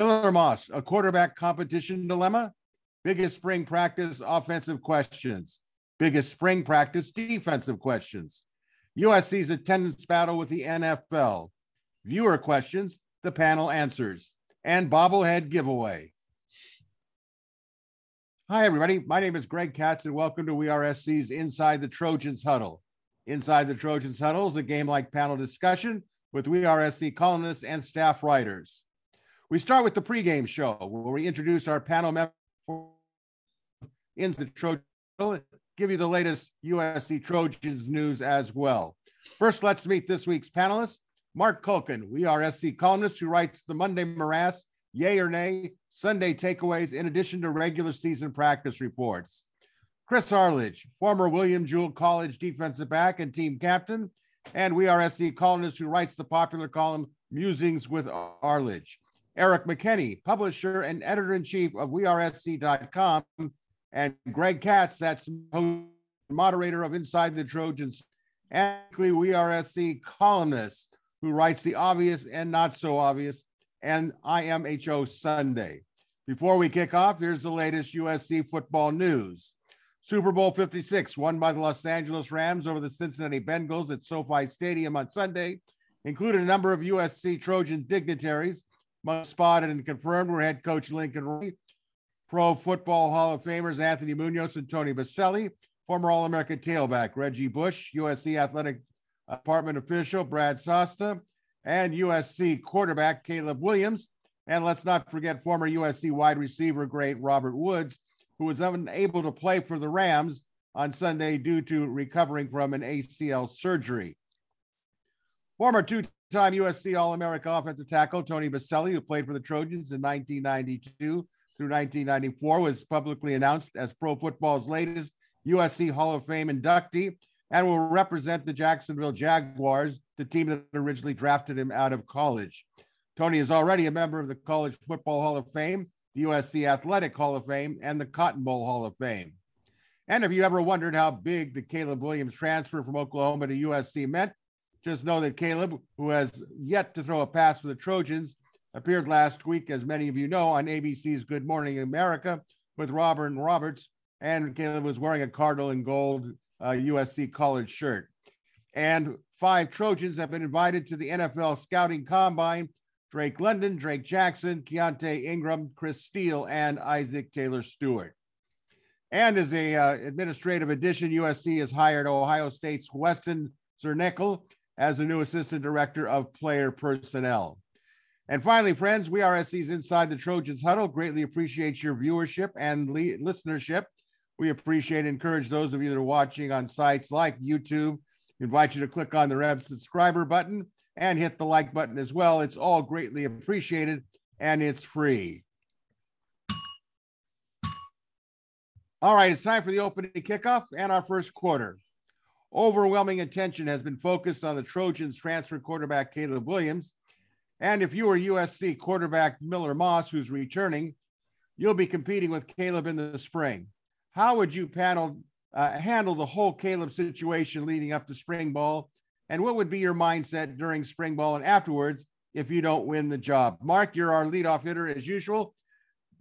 Miller Moss, a quarterback competition dilemma, biggest spring practice offensive questions, biggest spring practice defensive questions, USC's attendance battle with the NFL, viewer questions, the panel answers, and bobblehead giveaway. Hi, everybody. My name is Greg Katz, and welcome to We Are SC's Inside the Trojans' Huddle. Inside the Trojans' Huddle is a game-like panel discussion with We Are SC columnists and staff writers. We start with the pregame show, where we introduce our panel members in the Trojans, give you the latest USC Trojans news as well. First, let's meet this week's panelists. Marc Kulkin, We Are SC columnist who writes the Monday Morass, Yay or Nay, Sunday Takeaways, in addition to regular season practice reports. Chris Arledge, former William Jewell College defensive back and team captain, and We Are SC columnist who writes the popular column Musings with Arledge. Eric McKinney, publisher and editor-in-chief of WeAreSC.com, and Greg Katz, that's moderator of Inside the Trojans, and We Are SC columnist who writes the obvious and not so obvious, and IMHO Sunday. Before we kick off, here's the latest USC football news. Super Bowl 56, won by the Los Angeles Rams over the Cincinnati Bengals at SoFi Stadium on Sunday, included a number of USC Trojan dignitaries. Most spotted and confirmed were head coach Lincoln Riley, Pro Football Hall of Famers Anthony Munoz and Tony Boselli, former All-America tailback Reggie Bush, USC Athletic Department official Brad Sosta, and USC quarterback Caleb Williams. And let's not forget former USC wide receiver great Robert Woods, who was unable to play for the Rams on Sunday due to recovering from an ACL surgery. Former two-time USC All-America offensive tackle Tony Boselli, who played for the Trojans in 1992 through 1994, was publicly announced as Pro Football's latest USC Hall of Fame inductee and will represent the Jacksonville Jaguars, the team that originally drafted him out of college. Tony is already a member of the College Football Hall of Fame, the USC Athletic Hall of Fame, and the Cotton Bowl Hall of Fame. And if you ever wondered how big the Caleb Williams transfer from Oklahoma to USC meant, just know that Caleb, who has yet to throw a pass for the Trojans, appeared last week, as many of you know, on ABC's Good Morning America with Robin Roberts, and Caleb was wearing a cardinal and gold USC college shirt. And 5 Trojans have been invited to the NFL Scouting Combine: Drake London, Drake Jackson, Keontae Ingram, Chris Steele, and Isaac Taylor-Stewart. And as an administrative addition, USC has hired Ohio State's Weston Zernickel as the new assistant director of player personnel. And finally, friends, We Are SC's Inside the Trojans Huddle greatly appreciates your viewership and listenership. We appreciate and encourage those of you that are watching on sites like YouTube. We invite you to click on the Rev subscriber button and hit the like button as well. It's all greatly appreciated and it's free. All right, it's time for the opening kickoff and our first quarter. Overwhelming attention has been focused on the Trojans transfer quarterback Caleb Williams. And if you were USC quarterback Miller Moss, who's returning, you'll be competing with Caleb in the spring. How would you handle the whole Caleb situation leading up to spring ball? And what would be your mindset during spring ball and afterwards if you don't win the job? Mark, you're our leadoff hitter as usual.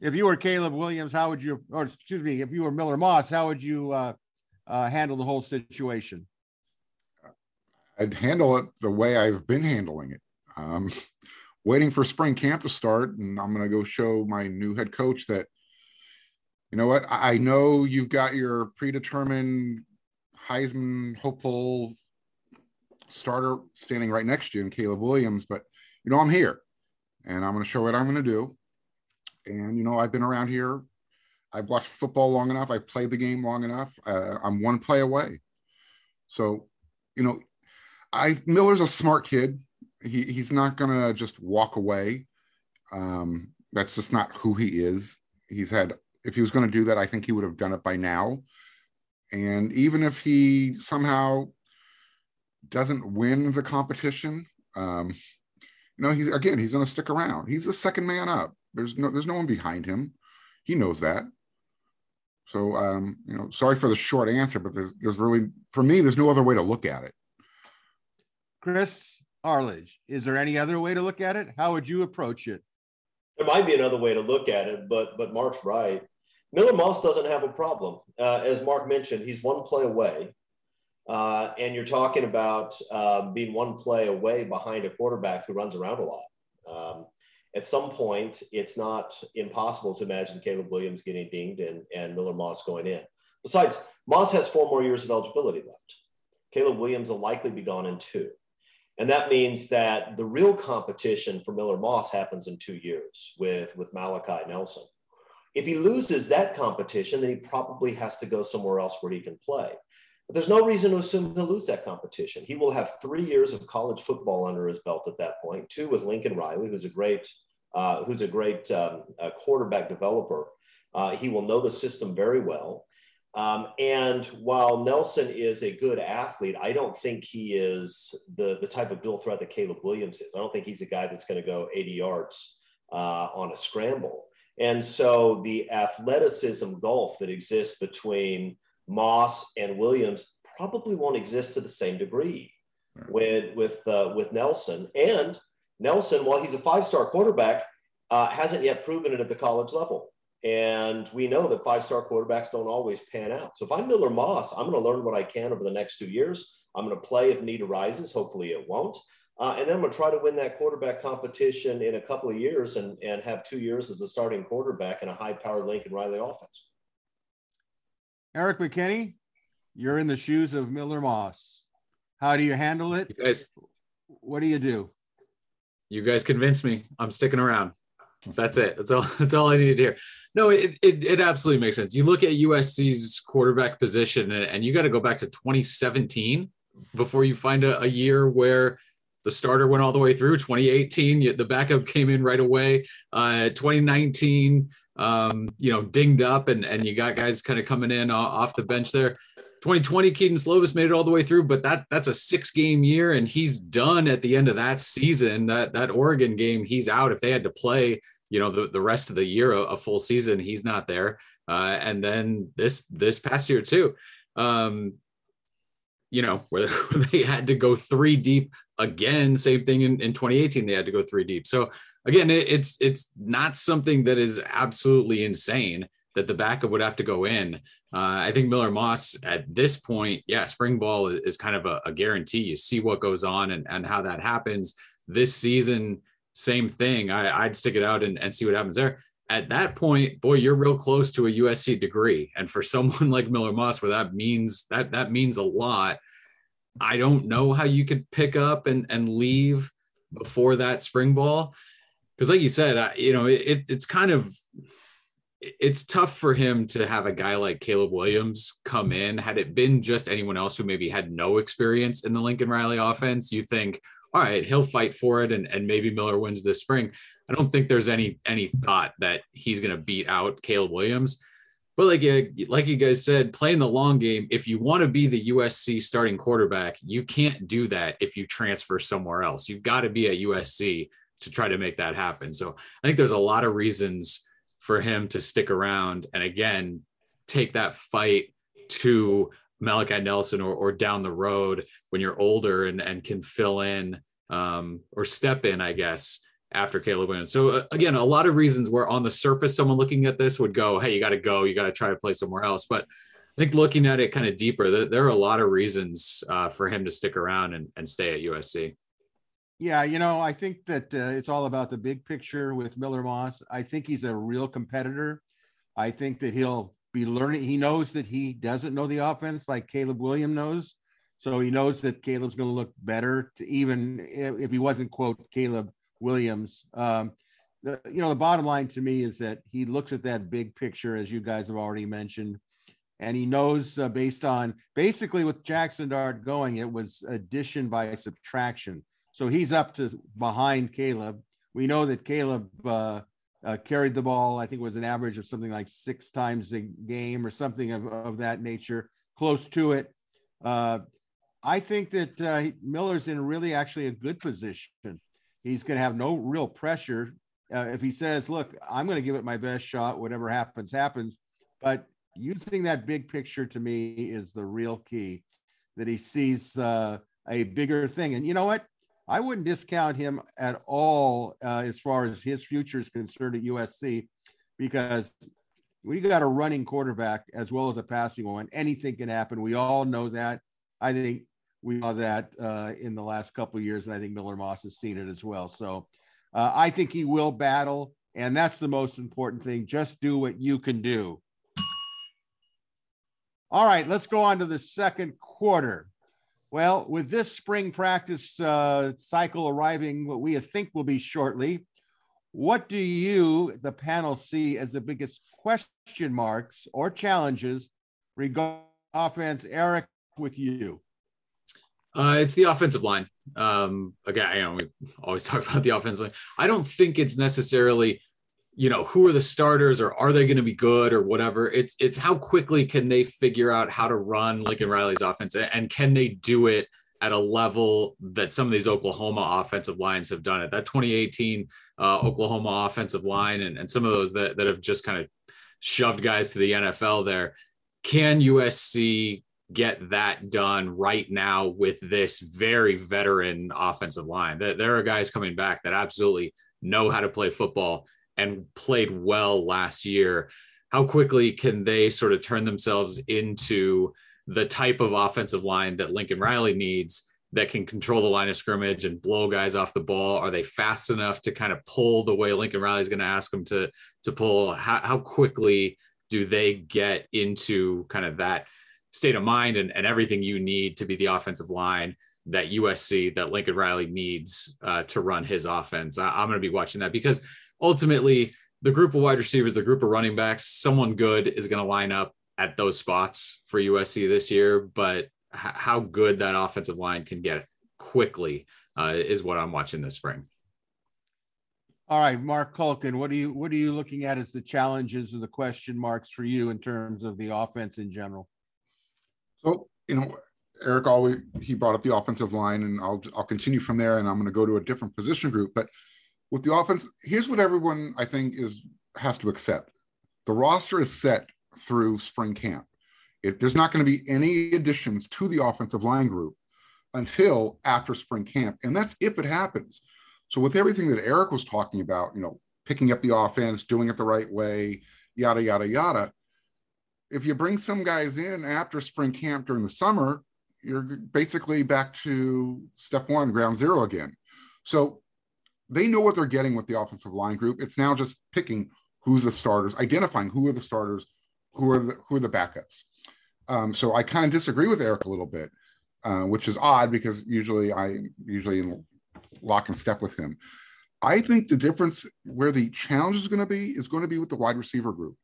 If you were Caleb Williams, if you were Miller Moss, how would you handle the whole situation? I'd handle it the way I've been handling it. Waiting for spring camp to start, and I'm going to go show my new head coach that, you know what, I know you've got your predetermined Heisman hopeful starter standing right next to you in Caleb Williams, but, you know, I'm here, and I'm going to show what I'm going to do. And, you know, I've been around here I've watched football long enough. I played the game long enough. I'm one play away. So, you know, Miller's a smart kid. He's not going to just walk away. That's just not who he is. If he was going to do that, I think he would have done it by now. And even if he somehow doesn't win the competition, you know, he's going to stick around. He's the second man up. There's no one behind him. He knows that. So, you know, sorry for the short answer, but there's really, for me, there's no other way to look at it. Chris Arledge, is there any other way to look at it? How would you approach it? There might be another way to look at it, but Mark's right. Miller Moss doesn't have a problem. As Mark mentioned, he's one play away. And you're talking about being one play away behind a quarterback who runs around a lot. At some point, it's not impossible to imagine Caleb Williams getting dinged and Miller Moss going in. Besides, Moss has 4 more years of eligibility left. Caleb Williams will likely be gone in 2. And that means that the real competition for Miller Moss happens in 2 years with Malachi Nelson. If he loses that competition, then he probably has to go somewhere else where he can play. But there's no reason to assume he'll lose that competition. He will have 3 years of college football under his belt at that point, 2 with Lincoln Riley, who's a great quarterback developer. He will know the system very well. And while Nelson is a good athlete, I don't think he is the type of dual threat that Caleb Williams is. I don't think he's a guy that's going to go 80 yards on a scramble. And so the athleticism gulf that exists between Moss and Williams probably won't exist to the same degree with Nelson. And Nelson, while he's a 5-star quarterback, hasn't yet proven it at the college level. And we know that 5-star quarterbacks don't always pan out. So if I'm Miller Moss, I'm going to learn what I can over the next 2 years. I'm going to play if need arises. Hopefully it won't. And then I'm going to try to win that quarterback competition in a couple of years and have 2 years as a starting quarterback in a high-powered Lincoln Riley offense. Eric McKinney, you're in the shoes of Miller Moss. How do you handle it? You guys, what do you do? You guys convinced me. I'm sticking around. That's it. That's all I needed to hear. No, it absolutely makes sense. You look at USC's quarterback position, and you got to go back to 2017 before you find a year where the starter went all the way through. 2018, the backup came in right away. 2019, you know, dinged up, and you got guys kind of coming in off the bench there. 2020, Keaton Slovis made it all the way through, but that's a 6-game year, and he's done at the end of that season. That Oregon game, he's out. If they had to play, you know, the rest of the year, a full season, he's not there. And then this past year too, you know, where they had to go 3 deep again. Same thing in 2018, they had to go 3 deep. So again, it's not something that is absolutely insane that the backup would have to go in. I think Miller Moss at this point, yeah, spring ball is kind of a guarantee. You see what goes on and how that happens. This season, same thing. I'd stick it out and see what happens there. At that point, boy, you're real close to a USC degree. And for someone like Miller Moss, where that means a lot. I don't know how you could pick up and leave before that spring ball. Because like you said, you know, it's kind of – it's tough for him to have a guy like Caleb Williams come in. Had it been just anyone else who maybe had no experience in the Lincoln Riley offense, you think, all right, he'll fight for it. And maybe Miller wins this spring. I don't think there's any thought that he's going to beat out Caleb Williams, but like you guys said, playing the long game. If you want to be the USC starting quarterback, you can't do that. If you transfer somewhere else, you've got to be at USC to try to make that happen. So I think there's a lot of reasons for him to stick around and again take that fight to Malachi Nelson or down the road when you're older and can fill in or step in, I guess, after Caleb Williams. So again, a lot of reasons where on the surface someone looking at this would go, hey, you got to go, you got to try to play somewhere else. But I think looking at it kind of deeper, there are a lot of reasons for him to stick around and stay at USC. Yeah, you know, I think that it's all about the big picture with Miller Moss. I think he's a real competitor. I think that he'll be learning. He knows that he doesn't know the offense like Caleb Williams knows. So he knows that Caleb's going to look better, to even if he wasn't, quote, Caleb Williams. the bottom line to me is that he looks at that big picture, as you guys have already mentioned, and he knows based on basically with Jackson Dart going, it was addition by subtraction. So he's up to behind Caleb. We know that Caleb carried the ball. I think it was an average of something like 6 times a game or something of that nature, close to it. I think that Miller's in really actually a good position. He's going to have no real pressure. If he says, look, I'm going to give it my best shot, whatever happens, happens. But using that big picture to me is the real key, that he sees a bigger thing. And you know what? I wouldn't discount him at all as far as his future is concerned at USC, because we got a running quarterback as well as a passing one. Anything can happen. We all know that. I think we saw that in the last couple of years, and I think Miller Moss has seen it as well. So I think he will battle, and that's the most important thing. Just do what you can do. All right, let's go on to the second quarter. Well, with this spring practice cycle arriving, what we think will be shortly, what do you, the panel, see as the biggest question marks or challenges regarding offense? Eric, with you. It's the offensive line. Again, we always talk about the offensive line. I don't think it's necessarily, who are the starters or are they going to be good or whatever. It's how quickly can they figure out how to run Lincoln Riley's offense, and can they do it at a level that some of these Oklahoma offensive lines have done it. That 2018 Oklahoma offensive line and some of those that have just kind of shoved guys to the NFL there. Can USC get that done right now with this very veteran offensive line? There are guys coming back that absolutely know how to play football and played well last year. How quickly can they sort of turn themselves into the type of offensive line that Lincoln Riley needs, that can control the line of scrimmage and blow guys off the ball? Are they fast enough to kind of pull the way Lincoln Riley is going to ask them to pull? How quickly do they get into kind of that state of mind and everything you need to be the offensive line that USC, that Lincoln Riley needs to run his offense? I'm going to be watching that, because ultimately the group of wide receivers, the group of running backs, someone good is going to line up at those spots for USC this year, but how good that offensive line can get quickly is what I'm watching this spring. All right, Marc Kulkin, what are you looking at as the challenges or the question marks for you in terms of the offense in general? So, Eric he brought up the offensive line, and I'll continue from there, and I'm going to go to a different position group. But with the offense, here's what everyone I think has to accept. The roster is set through spring camp. There's not going to be any additions to the offensive line group until after spring camp, and that's if it happens. So with everything that Eric was talking about, picking up the offense, doing it the right way, yada, yada, yada, if you bring some guys in after spring camp during the summer, you're basically back to step one, ground zero again. So they know what they're getting with the offensive line group. It's now just picking who's the starters, identifying who are the starters, who are the backups. So I kind of disagree with Eric a little bit, which is odd, because I'm usually in lock and step with him. I think the difference where the challenge is going to be with the wide receiver group.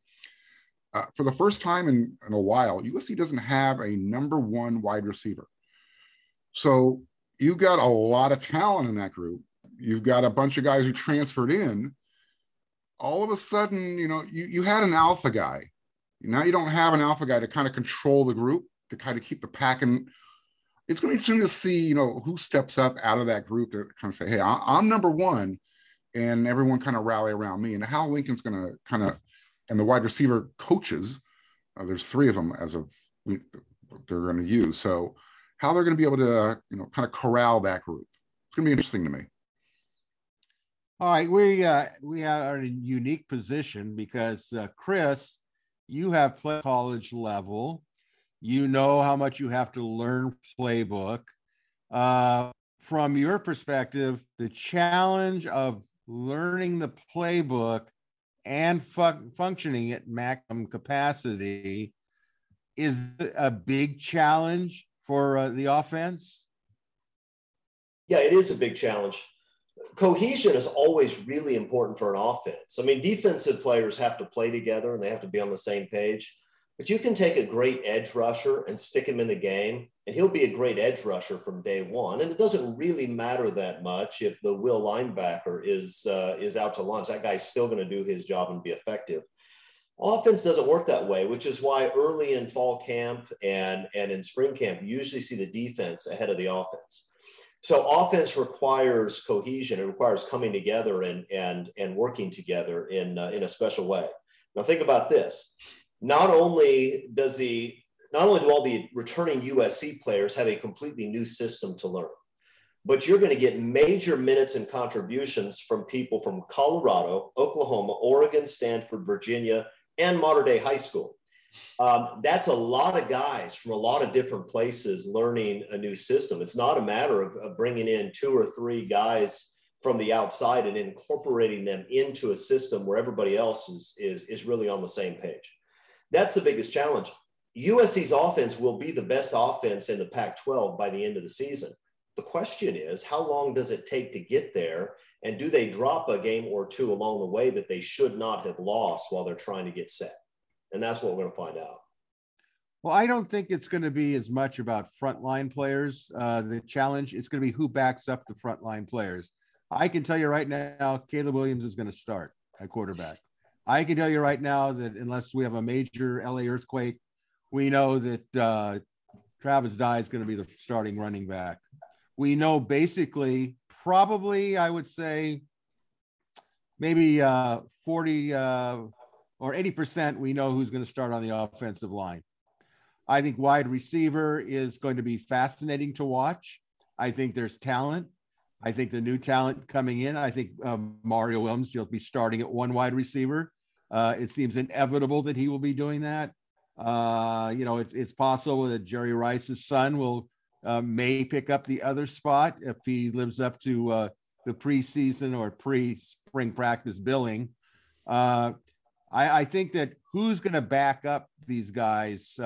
For the first time in a while, USC doesn't have a number one wide receiver. So you got a lot of talent in that group. You've got a bunch of guys who transferred in. All of a sudden, you had an alpha guy. Now you don't have an alpha guy to kind of control the group, to kind of keep the pack. And it's going to be interesting to see, who steps up out of that group to kind of say, hey, I'm number one, and everyone kind of rally around me. And how Lincoln's going to kind of, and the wide receiver coaches, there's 3 of them they're going to use. So how they're going to be able to, kind of corral that group. It's going to be interesting to me. All right. We are in a unique position because Chris, you have played college level. You know how much you have to learn playbook. From your perspective, the challenge of learning the playbook and functioning at maximum capacity is a big challenge for the offense. Yeah, it is a big challenge. cohesion is always really important for an offense. I mean, defensive players have to play together and they have to be on the same page, but you can take a great edge rusher and stick him in the game and he'll be a great edge rusher from day one. And it doesn't really matter that much if the will linebacker is out to lunch. That guy's still going to do his job and be effective. Offense doesn't work that way, which is why early in fall camp and in spring camp, you usually see the defense ahead of the offense. So offense requires cohesion. It requires coming together and working together in a special way. Now think about this. Not only do all the returning USC players have a completely new system to learn, but you're going to get major minutes and contributions from people from Colorado, Oklahoma, Oregon, Stanford, Virginia, and modern day high school. That's a lot of guys from a lot of different places learning a new system. It's not a matter of bringing in 2 or 3 guys from the outside and incorporating them into a system where everybody else is really on the same page. That's the biggest challenge. USC's offense will be the best offense in the Pac-12 by the end of the season. The question is, how long does it take to get there? And do they drop a game or two along the way that they should not have lost while they're trying to get set? And that's what we're going to find out. Well, I don't think it's going to be as much about frontline players. The challenge, it's going to be who backs up the frontline players. I can tell you right now, Caleb Williams is going to start at quarterback. I can tell you right now that unless we have a major LA earthquake, we know that Travis Dye is going to be the starting running back. We know basically probably, I would say, maybe 40 or 80%, we know who's going to start on the offensive line. I think wide receiver is going to be fascinating to watch. I think there's talent. I think the new talent coming in, I think Mario Williams, you'll be starting at one wide receiver. It seems inevitable that he will be doing that. You know, it's possible that Jerry Rice's son will may pick up the other spot if he lives up to the preseason or pre-spring practice billing. I think that who's going to back up these guys?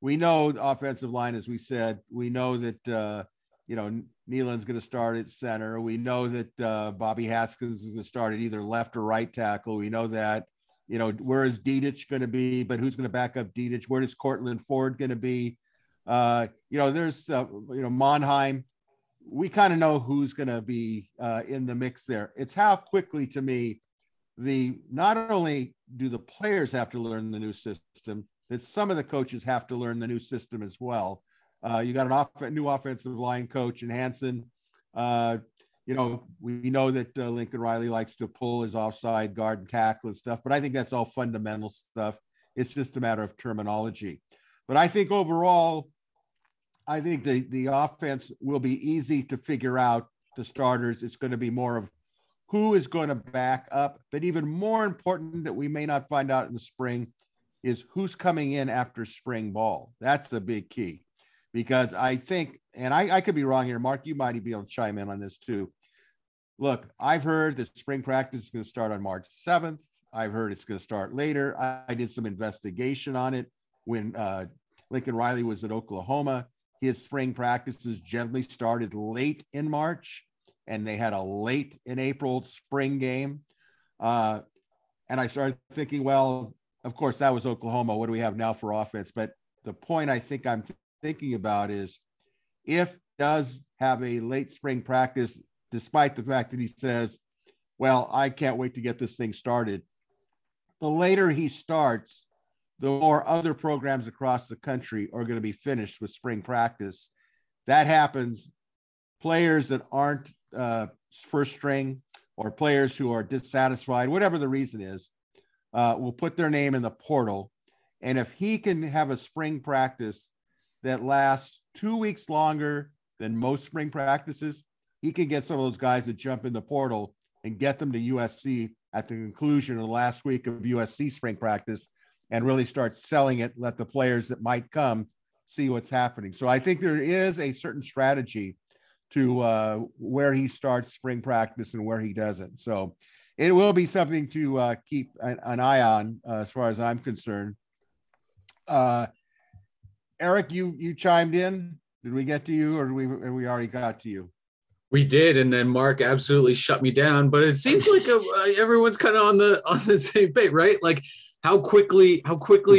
We know the offensive line, as we said, we know that, you know, Nealon's going to start at center. We know that Bobby Haskins is going to start at either left or right tackle. We know that, you know, where is Dietrich going to be, but who's going to back up Dietrich? Where is Cortland Ford going to be? You know, there's, you know, Monheim, we kind of know who's going to be in the mix there. It's how quickly, to me, not only do the players have to learn the new system, that some of the coaches have to learn the new system as well. You got new offensive line coach in Hanson. You know, we know that Lincoln Riley likes to pull his offside guard and tackle and stuff, but I think that's all fundamental stuff. It's just a matter of terminology. But I think overall, I think the offense will be easy to figure out the starters. It's going to be more of who is going to back up. But even more important that we may not find out in the spring is who's coming in after spring ball. That's the big key. Because I think, and I could be wrong here, Mark, you might be able to chime in on this too. Look, I've heard that spring practice is going to start on March 7th. I've heard it's going to start later. I did some investigation on it. When Lincoln Riley was at Oklahoma, his spring practices generally started late in March, and they had a late in April spring game. And I started thinking, well, of course, that was Oklahoma. What do we have now for offense? But the point I think I'm thinking about is if does have a late spring practice, despite the fact that he says, well, I can't wait to get this thing started. The later he starts, the more other programs across the country are going to be finished with spring practice. That happens. Players that aren't first string or players who are dissatisfied, whatever the reason is, will put their name in the portal. And if he can have a spring practice that lasts 2 weeks longer than most spring practices, he can get some of those guys that jump in the portal and get them to USC at the conclusion of the last week of USC spring practice and really start selling it, let the players that might come see what's happening. So I think there is a certain strategy to where he starts spring practice and where he doesn't. So it will be something to keep an eye on as far as I'm concerned. Eric, you chimed in. Did we get to you or we already got to you? We did, and then Mark absolutely shut me down. But it seems like everyone's kind of on the same page, right? Like how quickly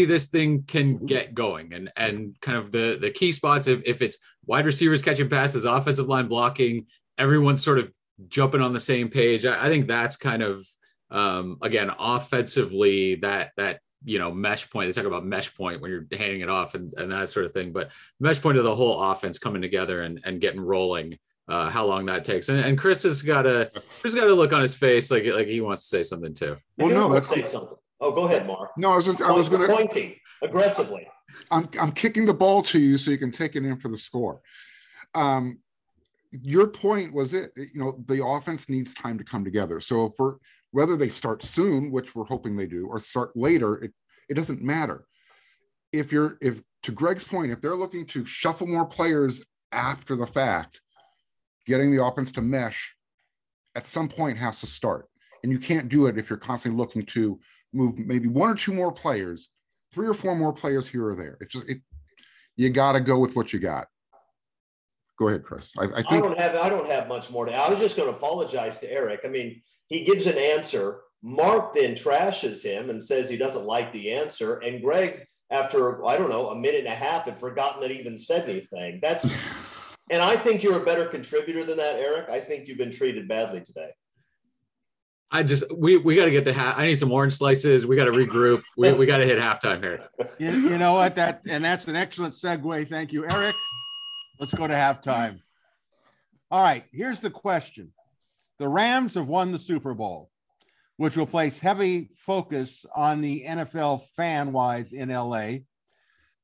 this thing can get going, and kind of the key spots. If it's wide receivers catching passes, offensive line blocking, everyone's sort of jumping on the same page. I think that's kind of again offensively that. Mesh point. They talk about mesh point when you're handing it off and that sort of thing, but the mesh point of the whole offense coming together and getting rolling, how long that takes. And Chris has got a look on his face like he wants to say something too. Well, no, let's say something. Oh, go ahead, Mark. No, I was going to pointing aggressively. I'm kicking the ball to you so you can take it in for the score. Your point was the offense needs time to come together. So for whether they start soon, which we're hoping they do, or start later, it doesn't matter. If to Greg's point, if they're looking to shuffle more players after the fact, getting the offense to mesh at some point has to start. And you can't do it if you're constantly looking to move maybe one or two more players, three or four more players here or there. It's just you got to go with what you got. Go ahead, Chris. I don't have much more to add. I was just going to apologize to Eric. I mean, he gives an answer. Mark then trashes him and says he doesn't like the answer. And Greg, after, I don't know, a minute and a half, had forgotten that he even said anything. And I think you're a better contributor than that, Eric. I think you've been treated badly today. We got to get the hat. I need some orange slices. We got to regroup. We got to hit halftime here. You know what? That's an excellent segue. Thank you, Eric. Let's go to halftime. All right, here's the question. The Rams have won the Super Bowl, which will place heavy focus on the NFL fan-wise in LA.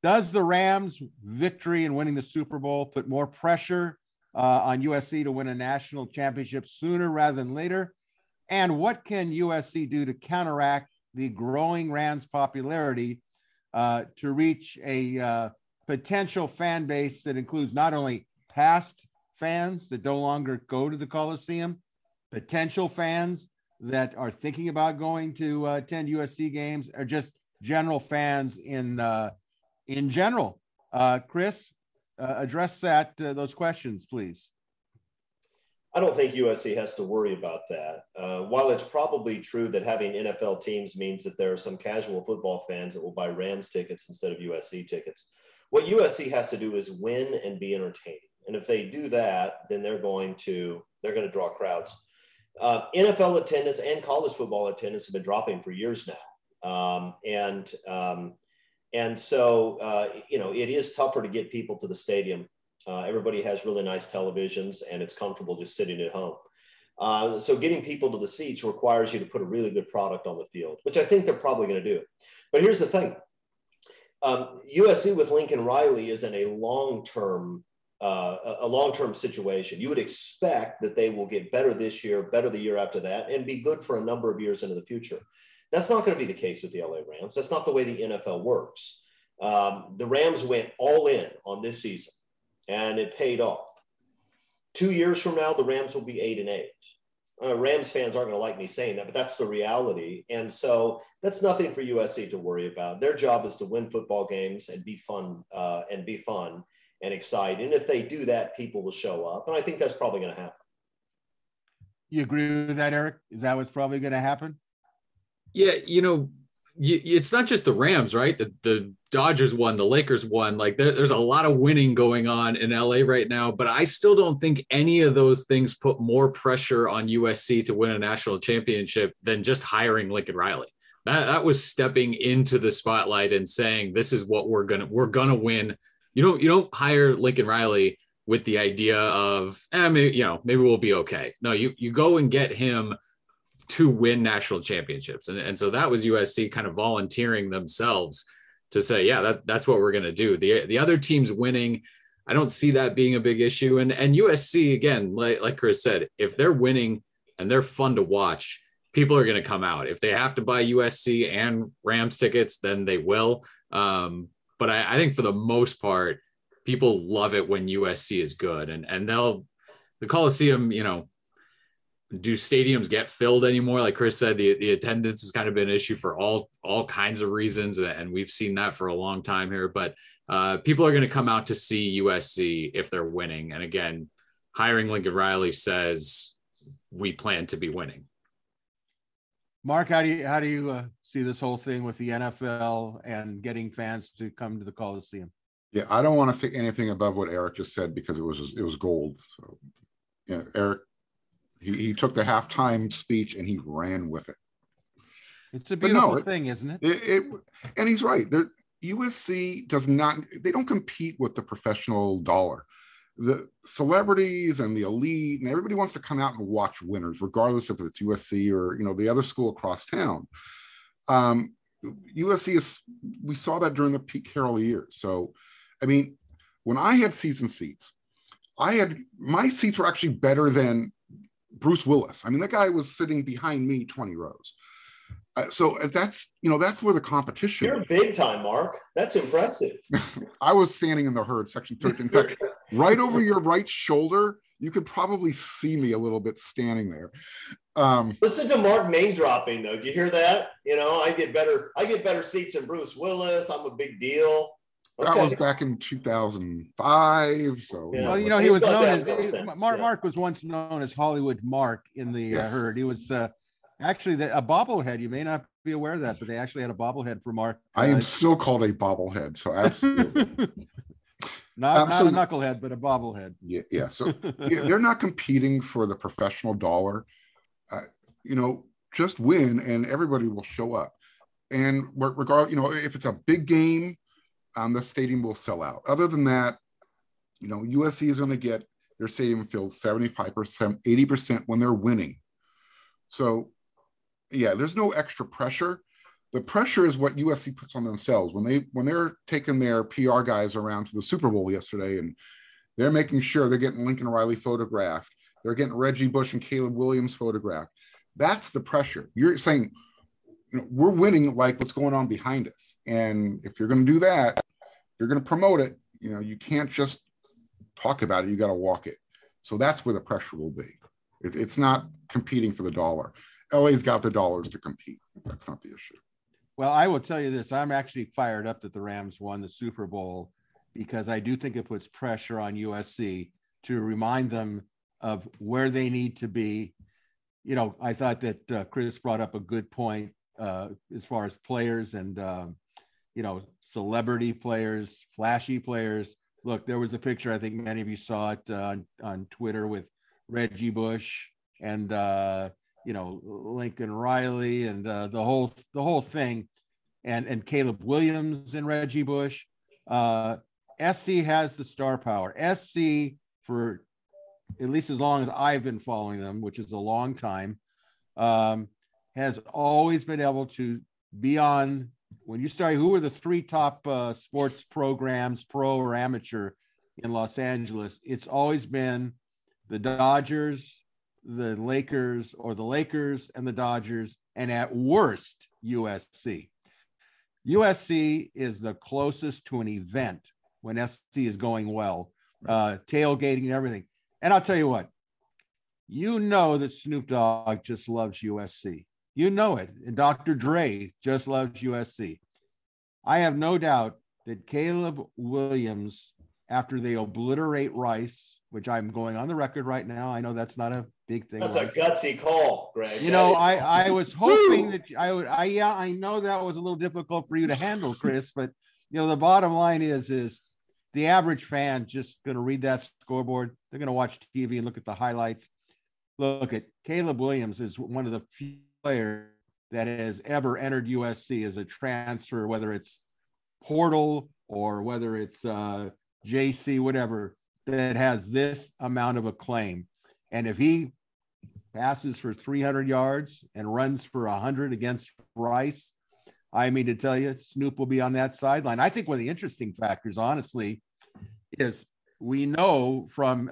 Does the Rams' victory in winning the Super Bowl put more pressure on USC to win a national championship sooner rather than later? And what can USC do to counteract the growing Rams' popularity to reach a potential fan base that includes not only past fans that no longer go to the Coliseum, potential fans that are thinking about going to attend USC games, or just general fans in general? Chris, address that those questions, please. I don't think USC has to worry about that. While it's probably true that having NFL teams means that there are some casual football fans that will buy Rams tickets instead of USC tickets, what USC has to do is win and be entertaining. And if they do that, then they're going to draw crowds. NFL attendance and college football attendance have been dropping for years now. So it is tougher to get people to the stadium. Everybody has really nice televisions and it's comfortable just sitting at home. So getting people to the seats requires you to put a really good product on the field, which I think they're probably going to do. But here's the thing. USC with Lincoln Riley is in a long-term situation. You would expect that they will get better this year, better the year after that, and be good for a number of years into the future. That's not going to be the case with the LA Rams. That's not the way the NFL works. The Rams went all in on this season, and it paid off. 2 years from now, the Rams will be 8-8. Rams fans aren't going to like me saying that, but that's the reality. And so that's nothing for USC to worry about. Their job is to win football games and be fun and exciting. And if they do that, people will show up. And I think that's probably going to happen. You agree with that, Eric? Is that what's probably going to happen? Yeah. It's not just the Rams, right? The Dodgers won, the Lakers won. Like there's a lot of winning going on in LA right now, but I still don't think any of those things put more pressure on USC to win a national championship than just hiring Lincoln Riley. That was stepping into the spotlight and saying, this is what we're gonna win. You don't hire Lincoln Riley with the idea of, maybe we'll be okay. No, you go and get him to win national championships. And so that was USC kind of volunteering themselves to say, yeah, that's what we're going to do. The other teams winning, I don't see that being a big issue. And USC, again, like Chris said, if they're winning and they're fun to watch, people are going to come out. If they have to buy USC and Rams tickets, then they will. But I think for the most part, people love it when USC is good. And the Coliseum, do stadiums get filled anymore? Like Chris said, the attendance has kind of been an issue for all kinds of reasons. And we've seen that for a long time here, but people are going to come out to see USC if they're winning. And again, hiring Lincoln Riley says we plan to be winning. Mark, how do you see this whole thing with the NFL and getting fans to come to the Coliseum? Yeah, I don't want to say anything above what Eric just said because it was gold. So, you know, Eric, he took the halftime speech and he ran with it. It's a beautiful thing, isn't it? And he's right. USC they don't compete with the professional dollar. The celebrities and the elite and everybody wants to come out and watch winners, regardless if it's USC or, you know, the other school across town. USC we saw that during the Pete Carroll years. So, I mean, when I had season seats, my seats were actually better than Bruce Willis. I mean, that guy was sitting behind me 20 rows. So that's, you know, that's where the competition. You're big time, Mark. That's impressive. I was standing in the herd, section 13. In fact, right over your right shoulder, you could probably see me a little bit standing there. Listen to Mark name dropping though. Do you hear that? You know, I get better seats than Bruce Willis. I'm a big deal. Okay. That was back in 2005. So, yeah. Well, you know, he was known as Mark was once known as Hollywood Mark in the herd. He was actually a bobblehead. You may not be aware of that, but they actually had a bobblehead for Mark. I am still called a bobblehead, so absolutely. Not a knucklehead, but a bobblehead. Yeah. So they're not competing for the professional dollar. You know, just win, and everybody will show up. And regardless, you know, if it's a big game, the stadium will sell out. Other than that, you know, USC is going to get their stadium filled 75%, 80% when they're winning. So, yeah, there's no extra pressure. The pressure is what USC puts on themselves when they're taking their PR guys around to the Super Bowl yesterday, and they're making sure they're getting Lincoln Riley photographed. They're getting Reggie Bush and Caleb Williams photographed. That's the pressure. You're saying, you know, we're winning, like what's going on behind us. And if you're going to do that, you're going to promote it. You know, you can't just talk about it. You got to walk it. So that's where the pressure will be. It's not competing for the dollar. LA's got the dollars to compete. That's not the issue. Well, I will tell you this. I'm actually fired up that the Rams won the Super Bowl because I do think it puts pressure on USC to remind them of where they need to be. You know, I thought that Chris brought up a good point as far as players and, you know, celebrity players, flashy players. Look, there was a picture, I think many of you saw it on Twitter, with Reggie Bush and, you know, Lincoln Riley and the whole thing, and Caleb Williams and Reggie Bush. SC has the star power. SC, for at least as long as I've been following them, which is a long time, has always been able to be on. When you start, who were the three top sports programs, pro or amateur, in Los Angeles? It's always been the Dodgers, the Lakers, or the Lakers and the Dodgers, and at worst, USC. USC is the closest to an event when SC is going well, tailgating and everything. And I'll tell you what, you know that Snoop Dogg just loves USC. You know it. And Dr. Dre just loves USC. I have no doubt that Caleb Williams, after they obliterate Rice, which I'm going on the record right now, I know that's not a big thing. That's a gutsy call, Greg. You know, I was hoping that I would. I know that was a little difficult for you to handle, Chris, but you know, the bottom line is the average fan just going to read that scoreboard. They're going to watch TV and look at the highlights. Look at Caleb Williams is one of the few players that has ever entered USC as a transfer, whether it's portal or whether it's JC, whatever, that has this amount of acclaim. And if he passes for 300 yards and runs for 100 against Rice, I mean to tell you, Snoop will be on that sideline. I think one of the interesting factors, honestly, is we know from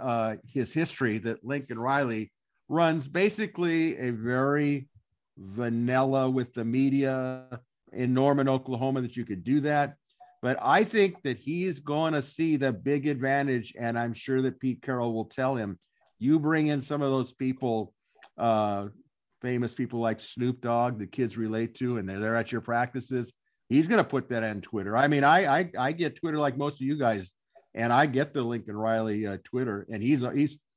his history that Lincoln Riley runs basically a very vanilla with the media in Norman, Oklahoma, that you could do that. But I think that he's going to see the big advantage, and I'm sure that Pete Carroll will tell him, you bring in some of those people, famous people like Snoop Dogg, the kids relate to, and they're there at your practices. He's going to put that on Twitter. I mean, I get Twitter like most of you guys, and I get the Lincoln Riley Twitter, and he's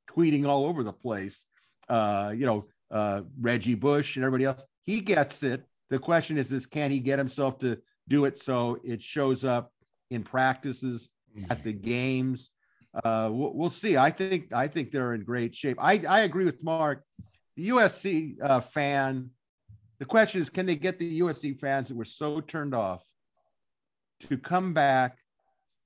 tweeting all over the place, Reggie Bush and everybody else. He gets it. The question is, can he get himself to do it so it shows up in practices, at the games? We'll see. I think they're in great shape. I agree with Mark. The USC fan, the question is, can they get the USC fans that were so turned off to come back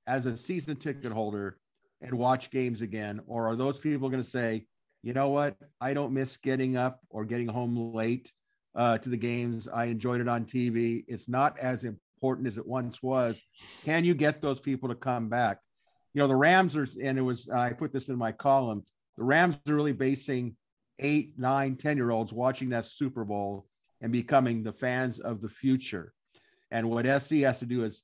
as a season ticket holder and watch games again? Or are those people going to say, you know what, I don't miss getting up or getting home late to the games. I enjoyed it on TV. It's not as important as it once was. Can you get those people to come back? You know, the Rams are, and it was, I put this in my column, the Rams are really basing 8, 9, 10-year-olds watching that Super Bowl and becoming the fans of the future. And what SC has to do is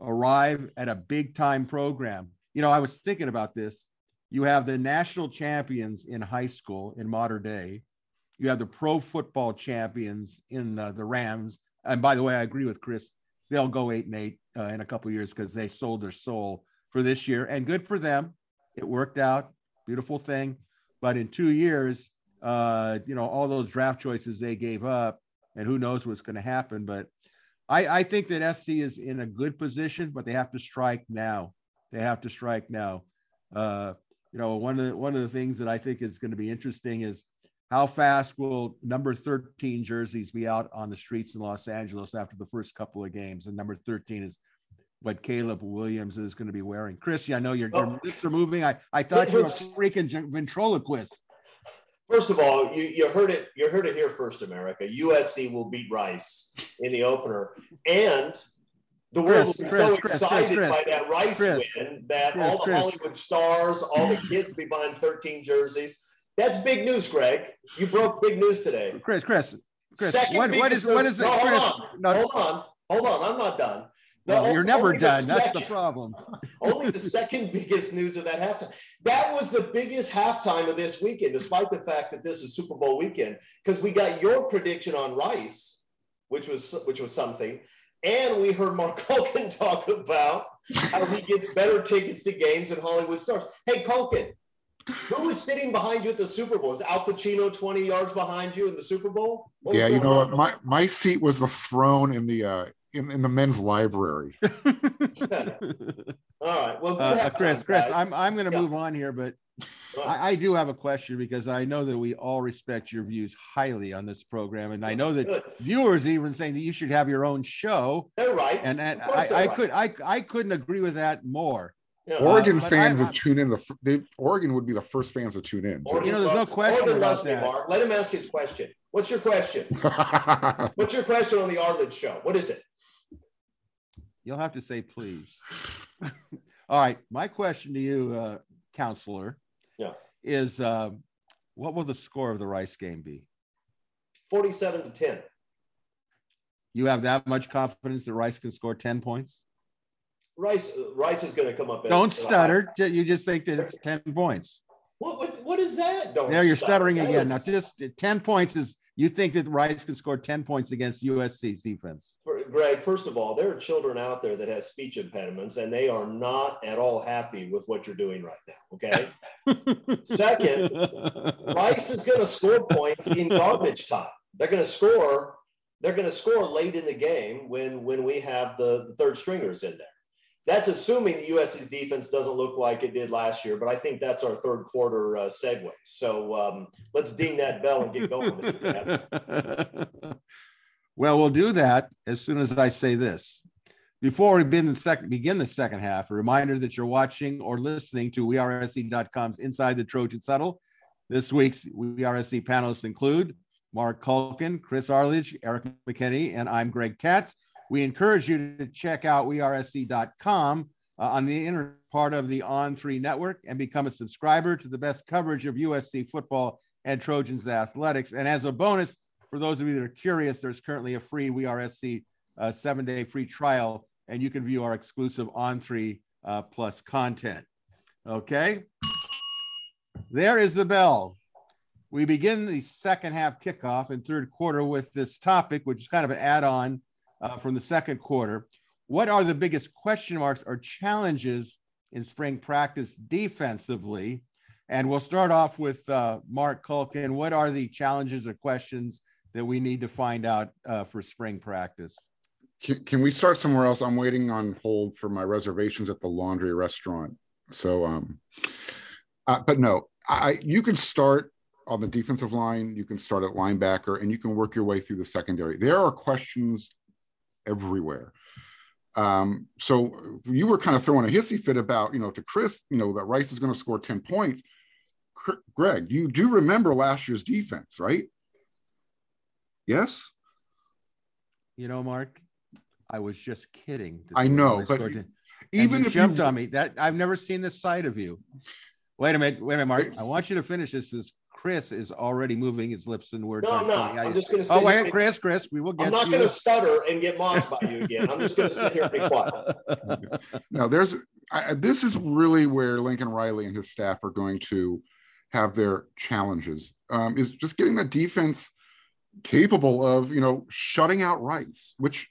arrive at a big time program. You know, I was thinking about this. You have the national champions in high school in modern day. You have the pro football champions in the Rams. And by the way, I agree with Chris. They'll go 8-8 in a couple of years because they sold their soul for this year. And good for them. It worked out. Beautiful thing. But in 2 years, all those draft choices they gave up, and who knows what's going to happen. But I think that SC is in a good position, but they have to strike now. One of the things that I think is going to be interesting is how fast will number 13 jerseys be out on the streets in Los Angeles after the first couple of games. And number 13 is what Caleb Williams is going to be wearing. Chris, I know your lips are moving. I thought you were a freaking ventriloquist. First of all, you heard it. You heard it here first, America. USC will beat Rice in the opener, and the world will be so excited by that Rice win that Hollywood stars, all the kids will be buying 13 jerseys. That's big news, Greg. You broke big news today, Chris. What is it? No, hold on. I'm not done. You're never done. That's the problem. Only the second biggest news of that halftime. That was the biggest halftime of this weekend, despite the fact that this was Super Bowl weekend, because we got your prediction on Rice, which was something. And we heard Marc Kulkin talk about how he gets better tickets to games than Hollywood stars. Hey, Kulkin, who was sitting behind you at the Super Bowl? Is Al Pacino 20 yards behind you in the Super Bowl? What, my seat was the throne in the in the men's library. Yeah. All right. Well, Chris, I'm going to move on here, but I do have a question because I know that we all respect your views highly on this program. And I know that viewers are even saying that you should have your own show. They're right. And I couldn't agree with that more. Yeah. Oregon fans would tune in. Oregon would be the first fans to tune in. Oregon, there's no question about that. Mark, let him ask his question. What's your question? What's your question on the Arledge show? What is it? You'll have to say, please. All right. My question to you, counselor, is what will the score of the Rice game be? 47-10. You have that much confidence that Rice can score 10 points? Rice is going to come up. Don't stutter. You just think that it's 10 points. What is that? Don't now you're stuttering again. Now just 10 points is, you think that Rice can score 10 points against USC's defense? Greg, first of all, there are children out there that have speech impediments, and they are not at all happy with what you're doing right now, okay? Second, Rice is going to score points in garbage time. They're going to score late in the game when we have the third stringers in there. That's assuming the USC's defense doesn't look like it did last year, but I think that's our third quarter segue. So let's ding that bell and get going. Well, we'll do that as soon as I say this. Before we begin the second half, a reminder that you're watching or listening to WeAreSC.com's Inside the Trojans' Huddle. This week's We Are SC panelists include Marc Kulkin, Chris Arledge, Eric McKinney, and I'm Greg Katz. We encourage you to check out wearesc.com on the inner part of the On3 network and become a subscriber to the best coverage of USC football and Trojans athletics. And as a bonus, for those of you that are curious, there's currently a free We Are SC 7-day free trial, and you can view our exclusive On3 Plus content. Okay. There is the bell. We begin the second half kickoff and third quarter with this topic, which is kind of an add-on from the second quarter. What are the biggest question marks or challenges in spring practice defensively? And we'll start off with Marc Kulkin. What are the challenges or questions that we need to find out for spring practice? Can we start somewhere else? I'm waiting on hold for my reservations at the laundry restaurant. So, but no, you can start on the defensive line. You can start at linebacker, and you can work your way through the secondary. There are questions everywhere. So you were kind of throwing a hissy fit about, to Chris, that Rice is going to score 10 points. Greg, you do remember last year's defense, right? Yes. Marc, I was just kidding. I know, but even if you jumped on me, that I've never seen this side of you. Wait a minute, Marc. I want you to finish this. Chris is already moving his lips and words. No, I'm just going to say. Oh, wait, Chris, we will get. I'm not going to stutter and get mocked by you again. I'm just going to sit here and be quiet. Now, this is really where Lincoln Riley and his staff are going to have their challenges. Is just getting the defense capable of, shutting out Rice, which,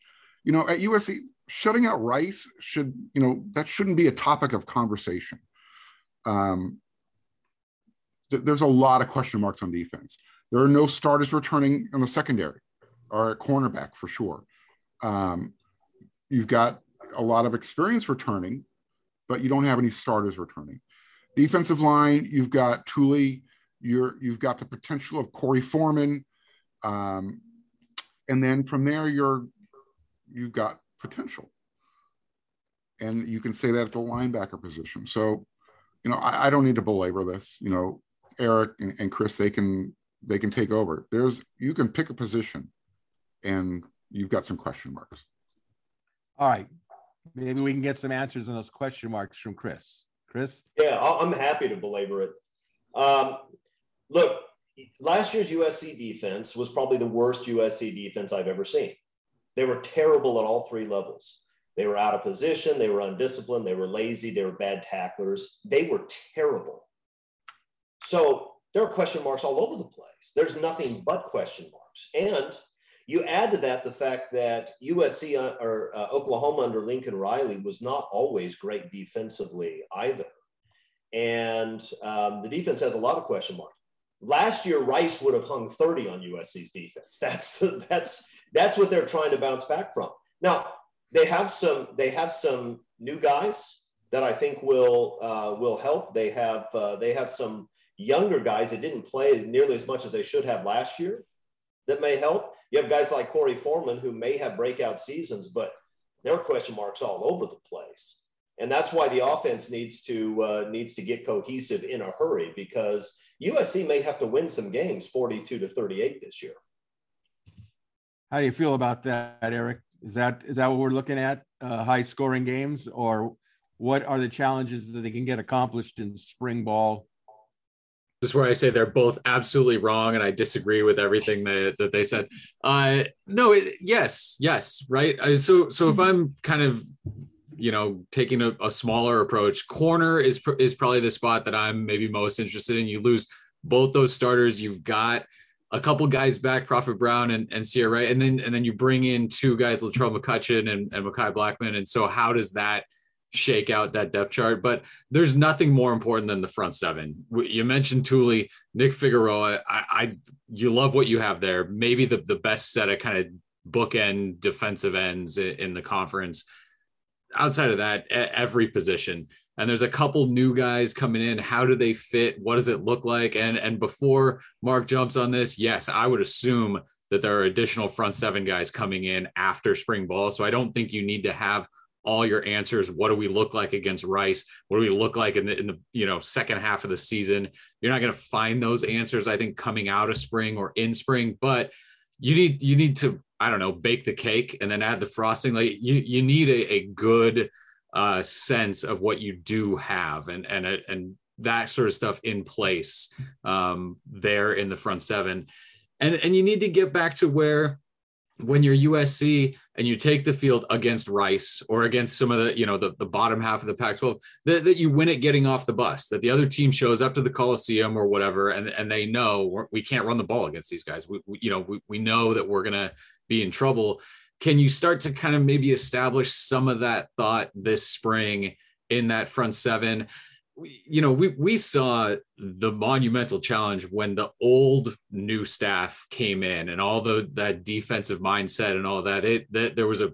at USC, shutting out Rice should, that shouldn't be a topic of conversation. There's a lot of question marks on defense. There are no starters returning in the secondary or at cornerback for sure. You've got a lot of experience returning, but you don't have any starters returning. Defensive line, you've got Thule. You've got the potential of Korey Foreman. And then from there, you've got potential. And you can say that at the linebacker position. So, I don't need to belabor this, Eric and Chris, they can take over. You can pick a position and you've got some question marks. All right. Maybe we can get some answers on those question marks from Chris. Chris? Yeah, I'm happy to belabor it. Look, last year's USC defense was probably the worst USC defense I've ever seen. They were terrible at all three levels. They were out of position. They were undisciplined. They were lazy. They were bad tacklers. They were terrible. So there are question marks all over the place. There's nothing but question marks. And you add to that the fact that USC or Oklahoma under Lincoln Riley was not always great defensively either. And the defense has a lot of question marks. Last year, Rice would have hung 30 on USC's defense. That's what they're trying to bounce back from. Now, They have some new guys that I think will help. They have some younger guys that didn't play nearly as much as they should have last year that may help. You have guys like Korey Foreman who may have breakout seasons, but there are question marks all over the place, and that's why the offense needs to get cohesive in a hurry because USC may have to win some games 42-38 this year. How do you feel about that, Eric? Is that what we're looking at, high-scoring games, or what are the challenges that they can get accomplished in spring ball? This is where I say they're both absolutely wrong, and I disagree with everything that they said. Yes, right? So if I'm kind of, taking a smaller approach, corner is probably the spot that I'm maybe most interested in. You lose both those starters. You've got a couple guys back, Prophet Brown and Sierra, and then you bring in two guys, LaTrell McCutcheon and Mekhi Blackman. And so how does that shake out that depth chart? But there's nothing more important than the front seven. You mentioned Thule, Nick Figueroa. You love what you have there. Maybe the best set of kind of bookend defensive ends in the conference. Outside of that, every position. And there's a couple new guys coming in. How do they fit? What does it look like? And before Marc jumps on this, yes, I would assume that there are additional front seven guys coming in after spring ball. So I don't think you need to have all your answers. What do we look like against Rice? What do we look like in the second half of the season? You're not going to find those answers, I think, coming out of spring or in spring. But you need to, bake the cake and then add the frosting. Like you need a good sense of what you do have and that sort of stuff in place there in the front seven. And you need to get back to where when you're USC and you take the field against Rice or against some of the bottom half of the Pac-12, that you win it getting off the bus, that the other team shows up to the Coliseum or whatever, and they know we can't run the ball against these guys. We know that we're going to be in trouble. Can you start to kind of maybe establish some of that thought this spring in that front seven? we saw the monumental challenge when the old new staff came in and all that defensive mindset and all that. There was a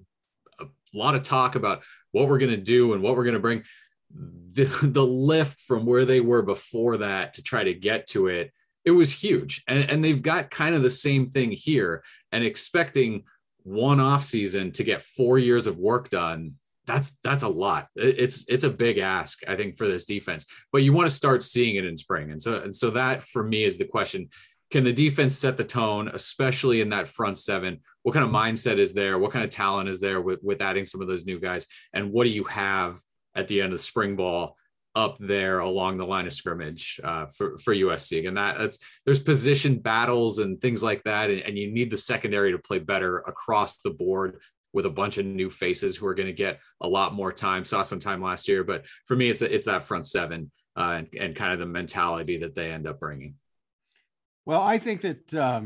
lot of talk about what we're going to do and what we're going to bring. The lift from where they were before that to try to get to it, it was huge. And they've got kind of the same thing here, and expecting one off season to get 4 years of work done. That's a lot. It's a big ask, I think, for this defense, but you want to start seeing it in spring. And so that for me is the question. Can the defense set the tone, especially in that front seven? What kind of mindset is there? What kind of talent is there with adding some of those new guys? And what do you have at the end of the spring ball up there along the line of scrimmage for USC? And there's position battles and things like that. And you need the secondary to play better across the board, with a bunch of new faces who are going to get a lot more time, saw some time last year. But for me, it's that front seven and kind of the mentality that they end up bringing. Well, I think that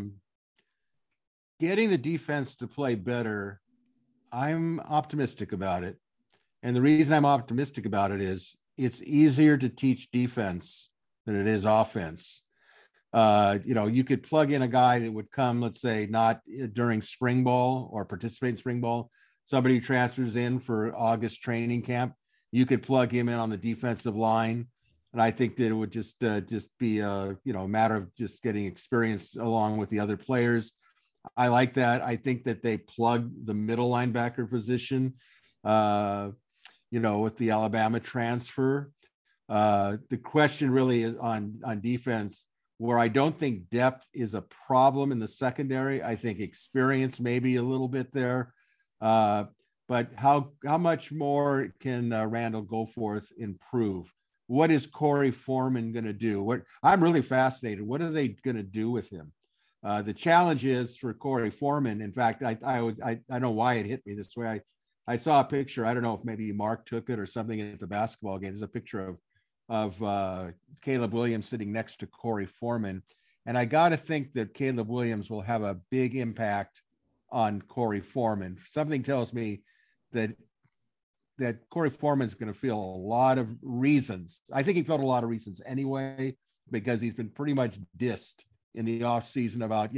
getting the defense to play better, I'm optimistic about it. And the reason I'm optimistic about it is it's easier to teach defense than it is offense. You could plug in a guy that would come, let's say, not during spring ball or participate in spring ball. Somebody who transfers in for August training camp, you could plug him in on the defensive line. And I think that it would just be a matter of just getting experience along with the other players. I like that. I think that they plug the middle linebacker position, with the Alabama transfer. The question really is on defense, where I don't think depth is a problem in the secondary. I think experience maybe a little bit there, but how much more can Randall Goforth improve? What is Korey Foreman going to do? I'm really fascinated. What are they going to do with him? The challenge is for Korey Foreman. In fact, I don't know why it hit me this way. I saw a picture. I don't know if maybe Mark took it or something at the basketball game. There's a picture of Caleb Williams sitting next to Korey Foreman. And I got to think that Caleb Williams will have a big impact on Korey Foreman. Something tells me that Korey Foreman's going to feel a lot of reasons. I think he felt a lot of reasons anyway, because he's been pretty much dissed in the offseason about,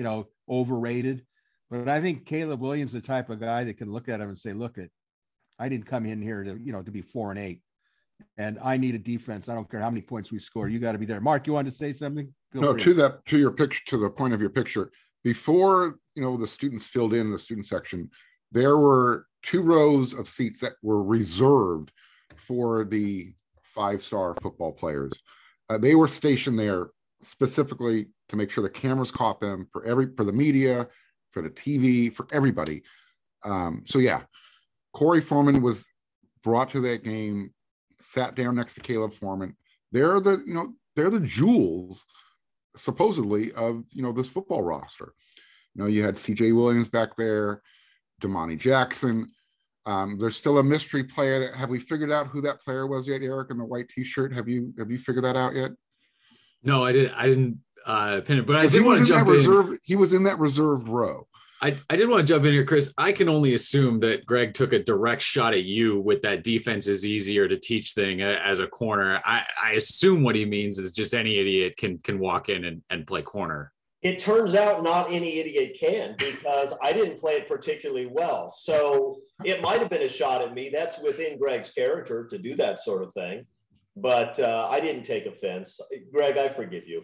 overrated. But I think Caleb Williams, the type of guy that can look at him and say, look, I didn't come in here to be 4-8. And I need a defense. I don't care how many points we score. You got to be there. Mark, you wanted to say something? To your picture, to the point of your picture. Before, the students filled in the student section, there were 2 rows of seats that were reserved for the 5-star football players. They were stationed there specifically to make sure the cameras caught them for the media, for the TV, for everybody. Korey Foreman was brought to that game, sat down next to Caleb Foreman. They're the jewels, supposedly, of this football roster. You had C.J. Williams back there, Damani Jackson. There's still a mystery player. That have we figured out who that player was yet, Eric, in the white T-shirt? Have you figured that out yet? No, I didn't pin it, but I did want to jump in. He was in that reserved row. I did want to jump in here, Chris. I can only assume that Greg took a direct shot at you with that defense is easier to teach thing as a corner. I assume what he means is just any idiot can walk in and play corner. It turns out not any idiot can, because I didn't play it particularly well. So it might have been a shot at me. That's within Greg's character to do that sort of thing. But I didn't take offense. Greg, I forgive you.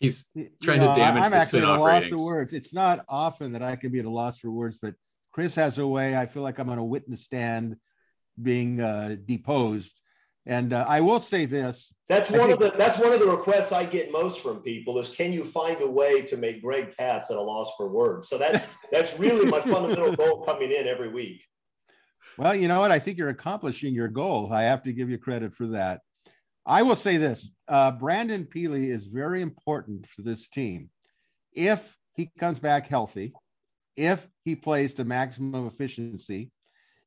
He's trying to damage the spin-off ratings. I'm actually at a loss for words. It's not often that I can be at a loss for words, but Chris has a way. I feel like I'm on a witness stand being deposed. And I will say this. That's one of the requests I get most from people is, can you find a way to make Greg Katz at a loss for words? So that's really my fundamental goal coming in every week. Well, you know what? I think you're accomplishing your goal. I have to give you credit for that. I will say this. Brandon Peely is very important for this team. If he comes back healthy, if he plays to maximum efficiency,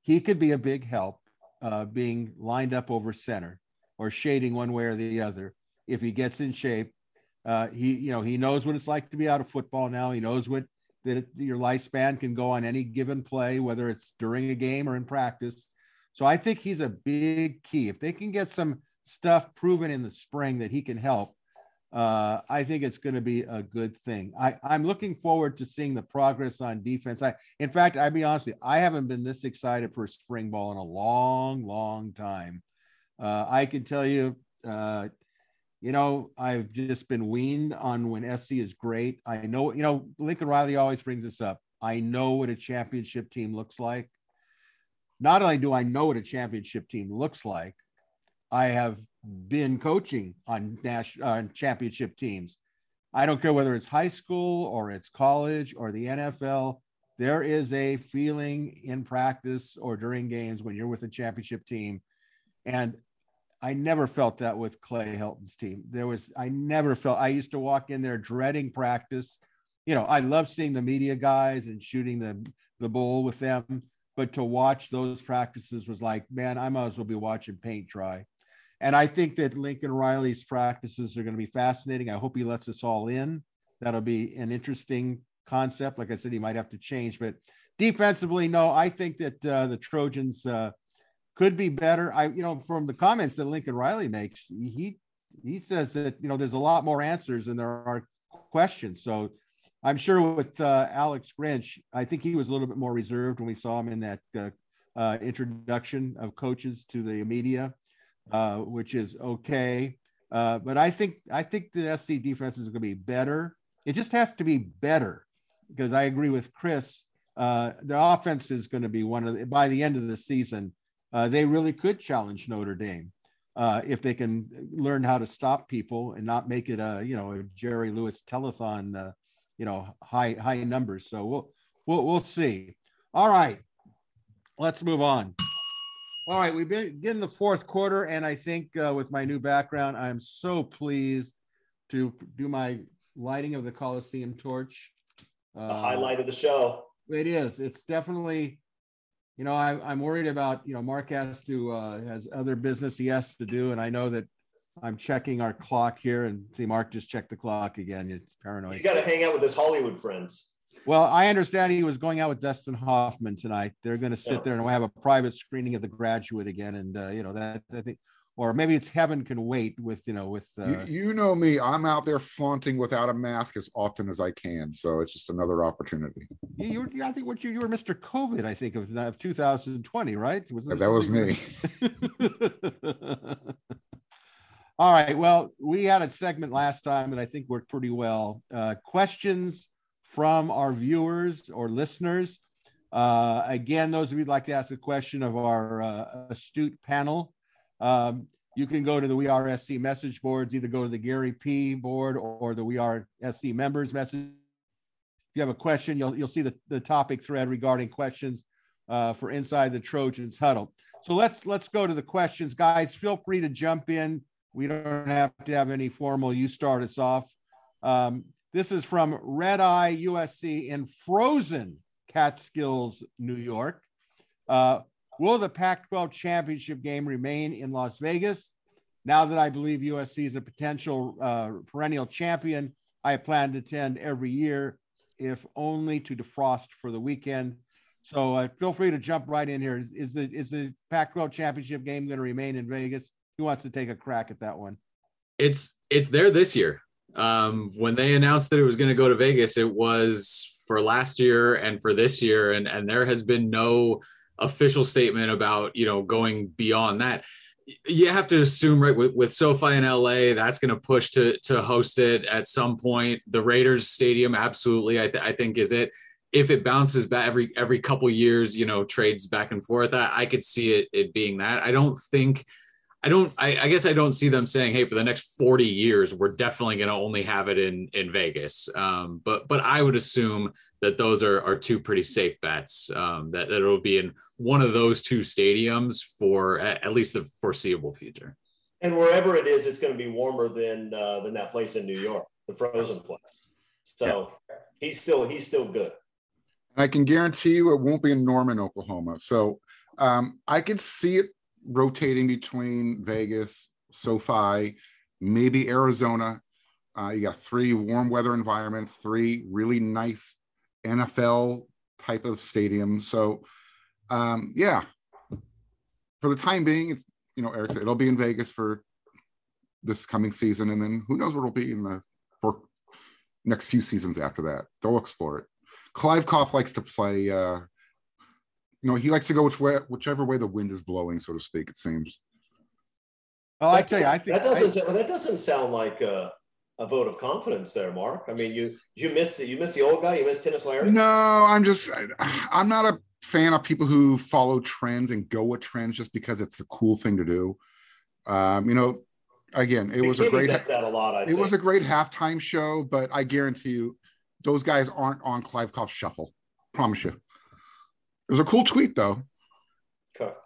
he could be a big help being lined up over center or shading one way or the other. If he gets in shape, he knows what it's like to be out of football now. He knows what that your lifespan can go on any given play, whether it's during a game or in practice. So I think he's a big key. If they can get some stuff proven in the spring that he can help, I think it's going to be a good thing. I'm looking forward to seeing the progress on defense. In fact, I'll be honest with you, I haven't been this excited for spring ball in a long, long time. I can tell you, I've just been weaned on when SC is great. I know, Lincoln Riley always brings this up. I know what a championship team looks like. Not only do I know what a championship team looks like, I have been coaching on national championship teams. I don't care whether it's high school or it's college or the NFL. There is a feeling in practice or during games when you're with a championship team. And I never felt that with Clay Helton's team. I used to walk in there dreading practice. I love seeing the media guys and shooting the bull with them, but to watch those practices was like, man, I might as well be watching paint dry. And I think that Lincoln Riley's practices are going to be fascinating. I hope he lets us all in. That'll be an interesting concept. Like I said, he might have to change, but defensively, no, I think that the Trojans could be better. From the comments that Lincoln Riley makes, he says that, there's a lot more answers than there are questions. So I'm sure with Alex Grinch, I think he was a little bit more reserved when we saw him in that introduction of coaches to the media. Which is okay. But I think the SC defense is going to be better. It just has to be better because I agree with Chris. The offense is going to be by the end of the season, they really could challenge Notre Dame if they can learn how to stop people and not make it a Jerry Lewis telethon, high numbers. So we'll see. All right, let's move on. All right, we've been in the fourth quarter, and I think with my new background, I'm so pleased to do my lighting of the Coliseum torch. The highlight of the show. It is. It's definitely, I'm worried about, Mark has other business he has to do, and I know that I'm checking our clock here, and see, Mark just checked the clock again. It's paranoid. He's got to hang out with his Hollywood friends. Well, I understand he was going out with Dustin Hoffman tonight. They're going to sit there and we'll have a private screening of The Graduate again. And, that I think, or maybe it's Heaven Can Wait with, me, I'm out there flaunting without a mask as often as I can. So it's just another opportunity. You were Mr. COVID, I think of 2020, right? That was me. All right. Well, we had a segment last time that I think worked pretty well. Questions from our viewers or listeners. Again, those of you who'd like to ask a question of our astute panel, you can go to the We Are SC message boards, either go to the Gary P board or the We Are SC members message. If you have a question, you'll see the topic thread regarding questions for Inside the Trojans Huddle. So let's go to the questions. Guys, feel free to jump in. We don't have to have any formal, you start us off. This is from Red Eye USC in frozen Catskills, New York. Will the Pac-12 championship game remain in Las Vegas? Now that I believe USC is a potential perennial champion, I plan to attend every year, if only to defrost for the weekend. So feel free to jump right in here. Is the Pac-12 championship game going to remain in Vegas? Who wants to take a crack at that one? It's there this year. When they announced that it was going to go to Vegas, it was for last year and for this year. And there has been no official statement about, going beyond that. You have to assume, right, with SoFi in LA, that's going to push to host it at some point. The Raiders stadium, absolutely, I think is it. If it bounces back every couple years, trades back and forth, I could see it being that. I don't think I guess I don't see them saying, hey, for the next 40 years, we're definitely going to only have it in Vegas. But I would assume that those are two pretty safe bets, that it'll be in one of those two stadiums for at least the foreseeable future. And wherever it is, it's going to be warmer than that place in New York, the frozen place. So yeah. He's still good. And I can guarantee you it won't be in Norman, Oklahoma. So I could see it rotating between Vegas, SoFi, maybe Arizona. You got three warm weather environments, three really nice NFL type of stadiums. So yeah, for the time being, it's, you know, Eric said it'll be in Vegas for this coming season, and then who knows what it'll be in the next few seasons after that. They'll explore it. Clive Koff likes to play. He likes to go whichever way the wind is blowing, so to speak, it seems. Well, I tell you, I think that doesn't sound like a vote of confidence there, Mark. I mean, you miss the old guy, you miss Tennis Larry. No, I'm not a fan of people who follow trends and go with trends just because it's the cool thing to do. Again, it was a great halftime show, but I guarantee you, those guys aren't on Clive Koff's shuffle. Promise you. It was a cool tweet, though.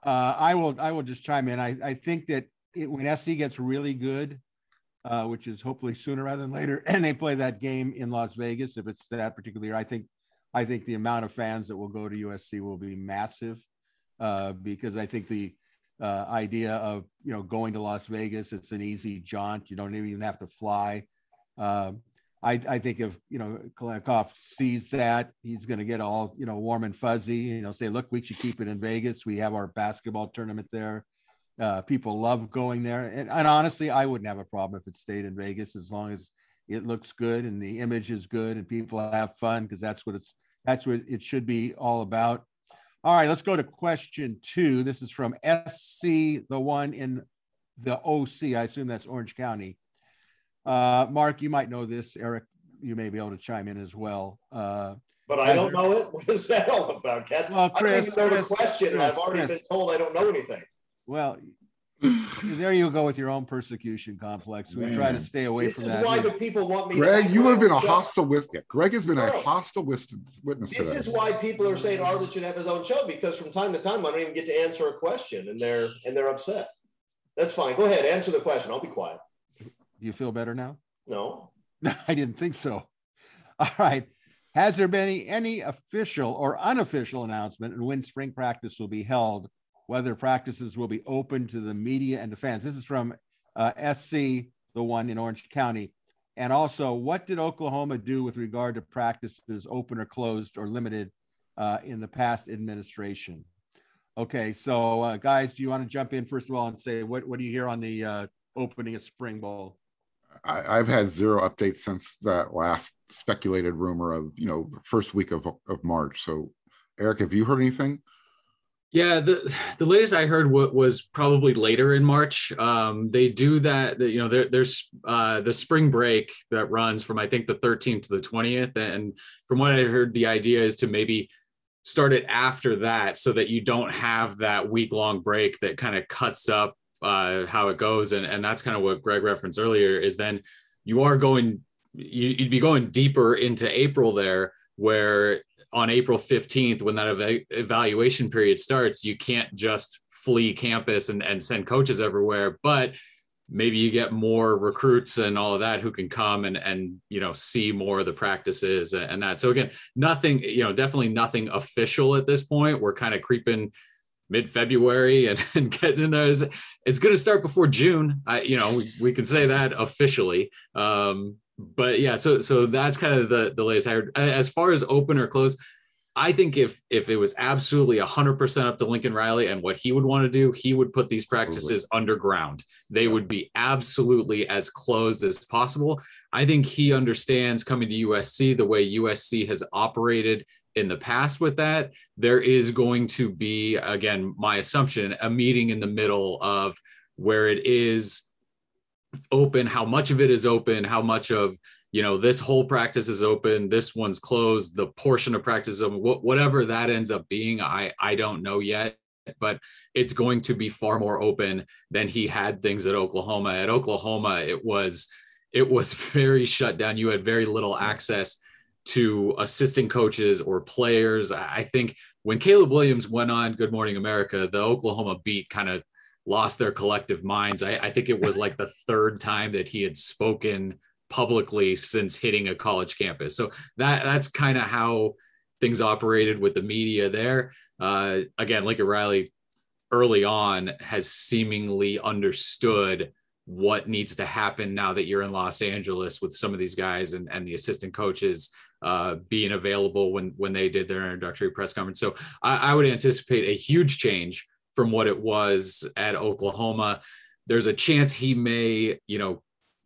I will just chime in. I think that when SC gets really good, which is hopefully sooner rather than later, and they play that game in Las Vegas, if it's that particular year, I think the amount of fans that will go to USC will be massive, because I think the idea of going to Las Vegas, it's an easy jaunt. You don't even have to fly. I think if, Kolakov sees that, he's going to get all, warm and fuzzy, say, look, we should keep it in Vegas. We have our basketball tournament there. People love going there. And honestly, I wouldn't have a problem if it stayed in Vegas, as long as it looks good and the image is good and people have fun, because that's what it should be all about. All right, let's go to question 2. This is from SC, the one in the OC. I assume that's Orange County. Mark, you might know this. Eric, you may be able to chime in as well. But I don't know it. What is that all about, Cats? Well, I've already been told I don't know anything. Well, there you go with your own persecution complex. We try to stay away from that. This is why the people want me. Greg, you have been a hostile witness. Greg has been a hostile witness. This is why people are saying Arledge should have his own show, because from time to time I don't even get to answer a question, and they're upset. That's fine. Go ahead, answer the question. I'll be quiet. Do you feel better now? No. I didn't think so. All right. Has there been any official or unofficial announcement on when spring practice will be held, whether practices will be open to the media and the fans? This is from SC, the one in Orange County. And also, what did Oklahoma do with regard to practices open or closed or limited in the past administration? Okay, so guys, do you want to jump in first of all and say, what do you hear on the opening of spring ball? I've had zero updates since that last speculated rumor of, the first week of March. So, Eric, have you heard anything? Yeah, the latest I heard was probably later in March. They do that, there's the spring break that runs from, I think, the 13th to the 20th. And from what I heard, the idea is to maybe start it after that so that you don't have that week-long break that kind of cuts up how it goes. And that's kind of what Greg referenced earlier, is then you'd be going deeper into April there, where on April 15th, when that evaluation period starts, you can't just flee campus and send coaches everywhere, but maybe you get more recruits and all of that who can come and see more of the practices and that. So again, nothing, definitely nothing official at this point. We're kind of creeping mid-February and getting in there. It's going to start before June. We can say that officially. But yeah, so that's kind of the latest I heard. As far as open or closed, I think if it was absolutely 100% up to Lincoln Riley and what he would want to do, he would put these practices underground. They would be absolutely as closed as possible. I think he understands, coming to USC, the way USC has operated in the past with that. There is going to be, again, my assumption, a meeting in the middle of where it is open, how much of it is open, how much of, this whole practice is open, this one's closed, the portion of practice is open, whatever that ends up being, I don't know yet. but it's going to be far more open than he had things at Oklahoma. At Oklahoma, it was very shut down. You had very little access to assistant coaches or players. I think when Caleb Williams went on Good Morning America, the Oklahoma beat kind of lost their collective minds. I think it was like the third time that he had spoken publicly since hitting a college campus. So that's kind of how things operated with the media there. Again, Lincoln Riley early on has seemingly understood what needs to happen now that you're in Los Angeles with some of these guys and the assistant coaches being available when they did their introductory press conference. So I would anticipate a huge change from what it was at Oklahoma. There's a chance he may,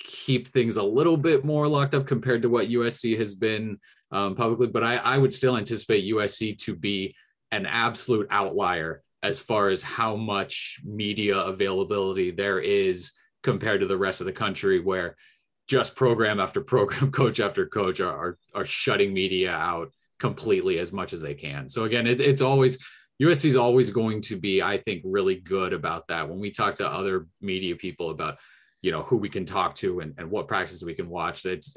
keep things a little bit more locked up compared to what USC has been publicly, but I would still anticipate USC to be an absolute outlier as far as how much media availability there is compared to the rest of the country, where just program after program, coach after coach are shutting media out completely as much as they can. So again, it's always, USC is always going to be, I think, really good about that. When we talk to other media people about, who we can talk to and what practices we can watch, it's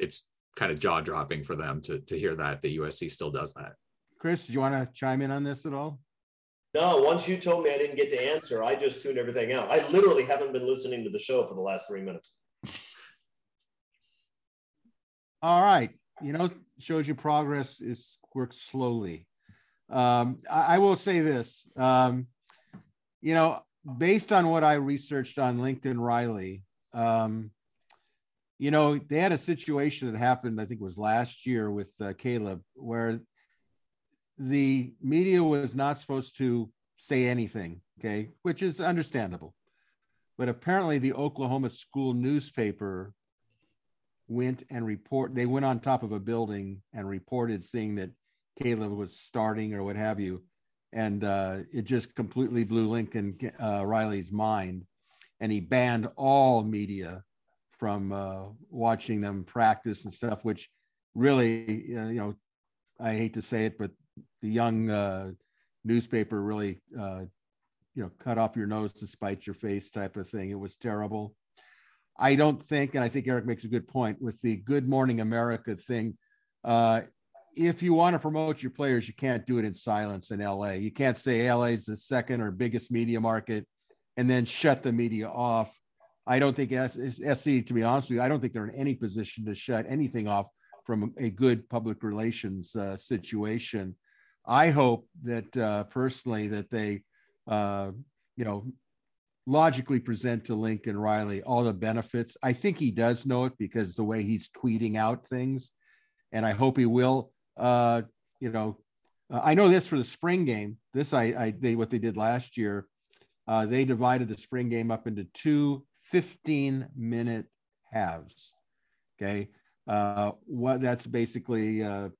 kind of jaw-dropping for them to hear that USC still does that. Chris, do you want to chime in on this at all? No, once you told me I didn't get to answer, I just tuned everything out. I literally haven't been listening to the show for the last 3 minutes. All right. Shows you progress is worked slowly. I will say this, based on what I researched on Lincoln Riley, they had a situation that happened, I think it was last year with Caleb, where the media was not supposed to say anything, okay, which is understandable. But apparently the Oklahoma school newspaper went on top of a building and reported seeing that Caleb was starting or what have you. And it just completely blew Lincoln Riley's mind. And he banned all media from watching them practice and stuff, which really, I hate to say it, but the young newspaper really, cut off your nose to spite your face type of thing. It was terrible. I don't think, and I think Eric makes a good point with the Good Morning America thing. If you want to promote your players, you can't do it in silence in LA. You can't say LA is the second or biggest media market and then shut the media off. I don't think SC, to be honest with you, I don't think they're in any position to shut anything off from a good public relations situation. I hope that personally that they, logically present to Lincoln Riley all the benefits. I think he does know it because the way he's tweeting out things, and I hope he will. I know this for the spring game. This what they did last year. They divided the spring game up into two 15-minute halves. Okay, that's basically a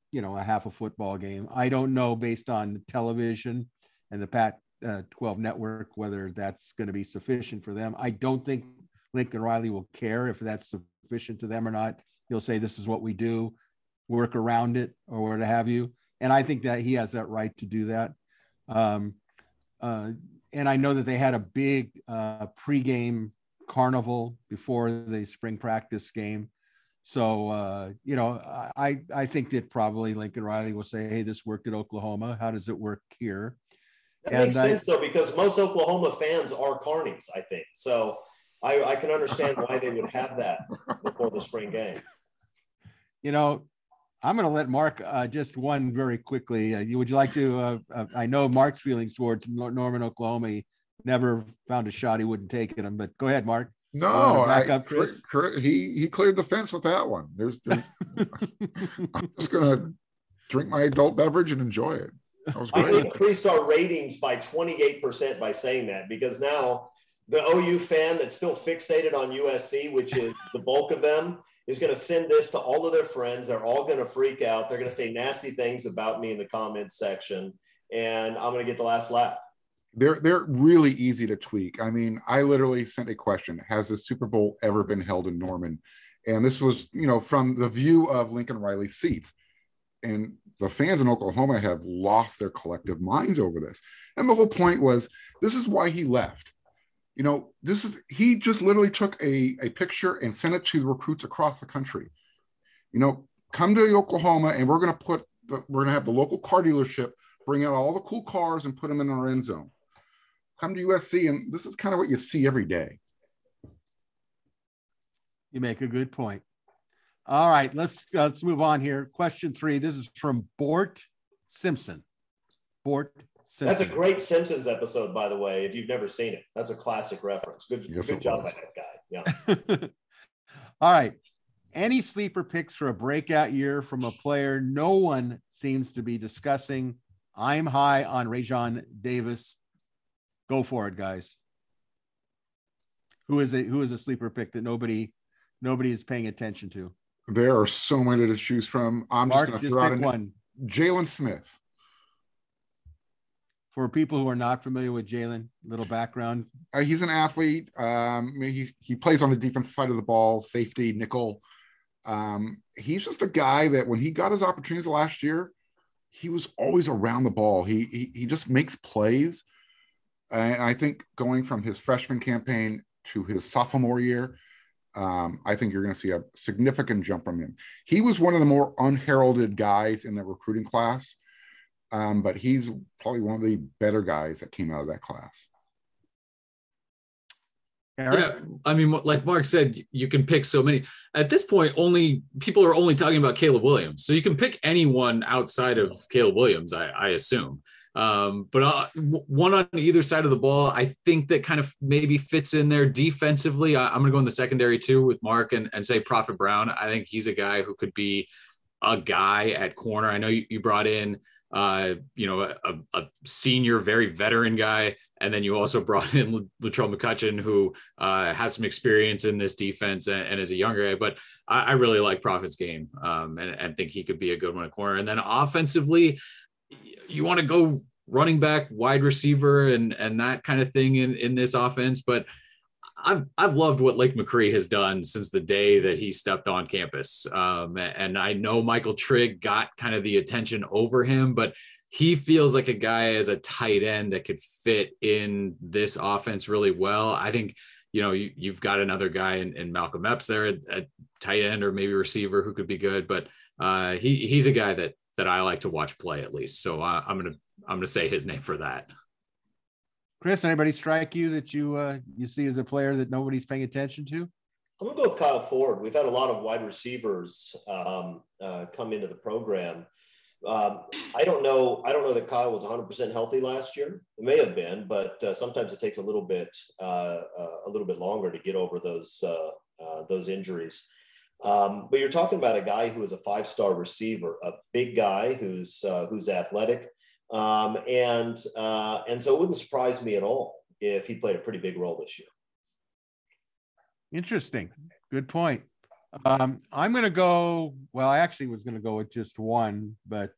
half a football game. I don't know based on television and the Pac-12 network whether that's going to be sufficient for them. I don't think Lincoln Riley will care if that's sufficient to them or not. He'll say this is what we do, work around it or what have you. And I think that he has that right to do that. And I know that they had a big pregame carnival before the spring practice game. So, I think that probably Lincoln Riley will say, hey, this worked at Oklahoma. How does it work here? That makes sense, though, because most Oklahoma fans are carnies, I think. So I can understand why they would have that before the spring game. I'm going to let Mark just one very quickly. Would you like to? I know Mark's feelings towards Norman, Oklahoma. He never found a shot he wouldn't take at him, but go ahead, Mark. No, back up, Chris. He cleared the fence with that one. I'm just going to drink my adult beverage and enjoy it. That was great. I increased our ratings by 28% by saying that, because now the OU fan that's still fixated on USC, which is the bulk of them, is going to send this to all of their friends. They're all going to freak out. They're going to say nasty things about me in the comments section, and I'm going to get the last laugh. They're really easy to tweak. I mean, I literally sent a question: has the Super Bowl ever been held in Norman? And this was, from the view of Lincoln Riley's seat. And The fans in Oklahoma have lost their collective minds over this. And the whole point was, this is why he left. You know, this is, he just literally took a picture and sent it to the recruits across the country. You know, come to Oklahoma and we're going to put, we're going to have the local car dealership bring out all the cool cars and put them in our end zone. Come to USC, and this is kind of what you see every day. You make a good point. All right, let's move on here. Question three. This is from Bort Simpson. Bort Simpson. That's a great Simpsons episode, by the way, if you've never seen it. That's a classic reference. Good job by that guy. Yeah. All right. Any sleeper picks for a breakout year from a player no one seems to be discussing? I'm high on Rajon Davis. Go for it, guys. Who is a sleeper pick that nobody is paying attention to? There are so many to choose from. I'm Mark, just going to pick one. Jalen Smith. For people who are not familiar with Jalen, little background. He's an athlete. He plays on the defensive side of the ball, safety, nickel. He's just a guy that when he got his opportunities last year, he was always around the ball. He just makes plays. And I think going from his freshman campaign to his sophomore year, I think you're going to see a significant jump from him. He was one of the more unheralded guys in the recruiting class, but he's probably one of the better guys that came out of that class. Yeah, I mean, like Mark said, you can pick so many. At this point, people are only talking about Caleb Williams. So you can pick anyone outside of Caleb Williams, I assume. But one on either side of the ball, I think that kind of maybe fits in there defensively. I'm going to go in the secondary too with Mark and say Prophet Brown. I think he's a guy who could be a guy at corner. I know you brought in, a senior, very veteran guy. And then you also brought in LaTrell McCutcheon, who has some experience in this defense and is a younger guy. But I really like Prophet's game and think he could be a good one at corner. And then offensively, you want to go running back, wide receiver, and that kind of thing in this offense. But I've loved what Lake McCree has done since the day that he stepped on campus. And I know Michael Trigg got kind of the attention over him, but he feels like a guy as a tight end that could fit in this offense really well. I think, you've got another guy in Malcolm Epps there at tight end or maybe receiver who could be good, but he's a guy that I like to watch play at least. So I'm going to say his name for that. Chris, anybody strike you that you see as a player that nobody's paying attention to? I'm going to go with Kyle Ford. We've had a lot of wide receivers come into the program. I don't know that Kyle was 100% healthy last year. It may have been, but sometimes it takes a little bit longer to get over those injuries. But you're talking about a guy who is a five-star receiver, a big guy who's athletic. And so it wouldn't surprise me at all if he played a pretty big role this year. Interesting. Good point. I actually was going to go with just one, but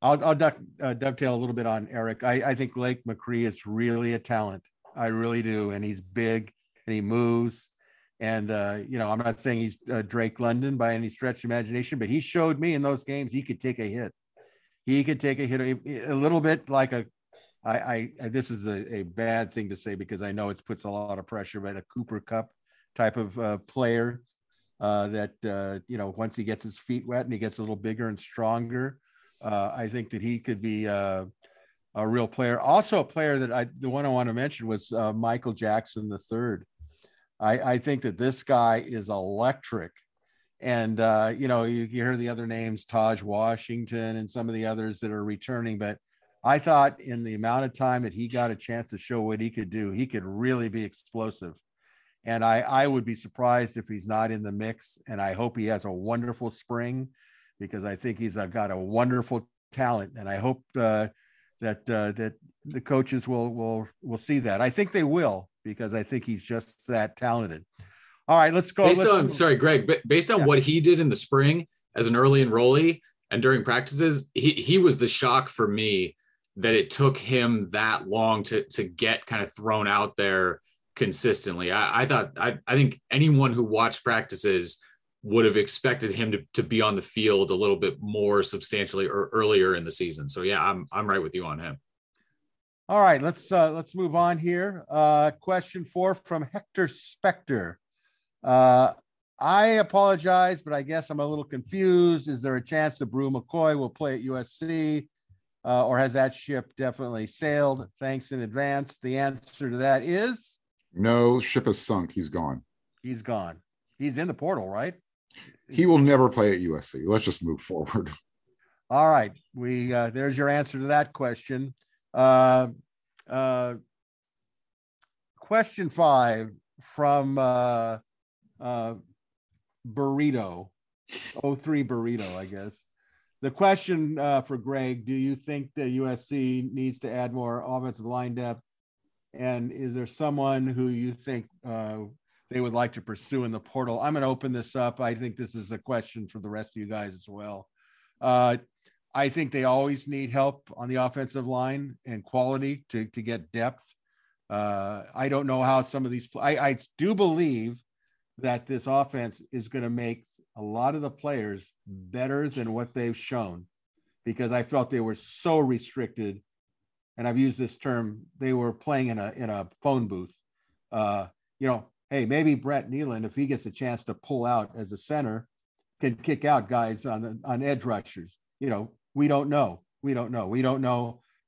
I'll dovetail a little bit on Eric. I think Lake McCree is really a talent. I really do. And he's big and he moves. And, I'm not saying he's Drake London by any stretch of imagination, but he showed me in those games he could take a hit. He could take a hit a little bit like this is a bad thing to say because I know it puts a lot of pressure, but a Cooper Cup type of player that once he gets his feet wet and he gets a little bigger and stronger, I think that he could be a real player. Also a player that the one I want to mention was Michael Jackson III. I think that this guy is electric, and you hear the other names, Taj Washington and some of the others that are returning, but I thought in the amount of time that he got a chance to show what he could do, he could really be explosive. And I would be surprised if he's not in the mix, and I hope he has a wonderful spring because I think he's got a wonderful talent, and I hope that the coaches will see that. I think they will, because I think he's just that talented. All right, let's go. Based on what he did in the spring as an early enrollee and during practices, he was the shock for me that it took him that long to get kind of thrown out there consistently. I think anyone who watched practices would have expected him to be on the field a little bit more substantially or earlier in the season. So yeah, I'm right with you on him. All right, let's move on here. Question 4 from Hector Spector. I apologize, but I guess I'm a little confused. Is there a chance that Brew McCoy will play at USC, or has that ship definitely sailed? Thanks in advance. The answer to that is no. Ship has sunk. He's gone. He's gone. He's in the portal, right? He will never play at USC. Let's just move forward. All right. There's your answer to that question. Question 5 from Burrito, O3 Burrito, I guess. The question for Greg, do you think that USC needs to add more offensive line depth? And is there someone who you think they would like to pursue in the portal? I'm going to open this up. I think this is a question for the rest of you guys as well. I think they always need help on the offensive line and quality to get depth. I don't know how some of these – I do believe that this offense is going to make a lot of the players better than what they've shown, because I felt they were so restricted, and I've used this term, they were playing in a phone booth. Hey, maybe Brett Neyland, if he gets a chance to pull out as a center, can kick out guys on edge rushers. We don't know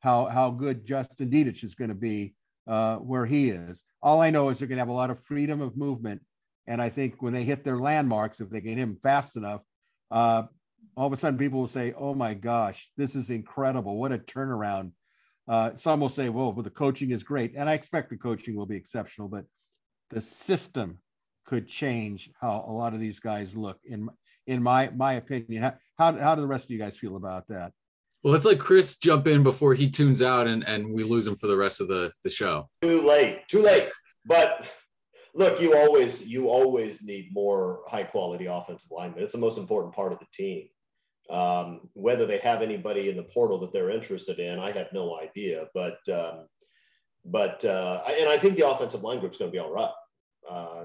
how good Justin Dietrich is going to be where he is. All I know is they're going to have a lot of freedom of movement. And I think when they hit their landmarks, if they can hit him fast enough, all of a sudden people will say, oh my gosh, this is incredible. What a turnaround. Some will say, well, but the coaching is great. And I expect the coaching will be exceptional, but the system could change how a lot of these guys look in my opinion. How do the rest of you guys feel about that? Well, let's let Chris jump in before he tunes out and we lose him for the rest of the show. Too late. But look, you always need more high quality offensive linemen. It's the most important part of the team. Whether they have anybody in the portal that they're interested in, I have no idea, but I think the offensive line group's going to be all right.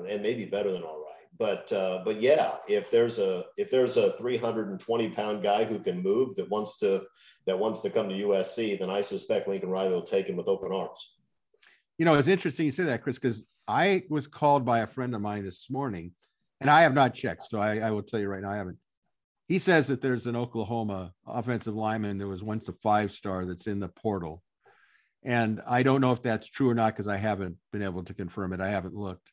And maybe better than all right. But yeah, if there's a 320 pound guy who can move that wants to come to USC, then I suspect Lincoln Riley will take him with open arms. It's interesting you say that, Chris, because I was called by a friend of mine this morning, and I have not checked. So I will tell you right now, I haven't. He says that there's an Oklahoma offensive lineman that was once a 5-star that's in the portal. And I don't know if that's true or not, because I haven't been able to confirm it. I haven't looked.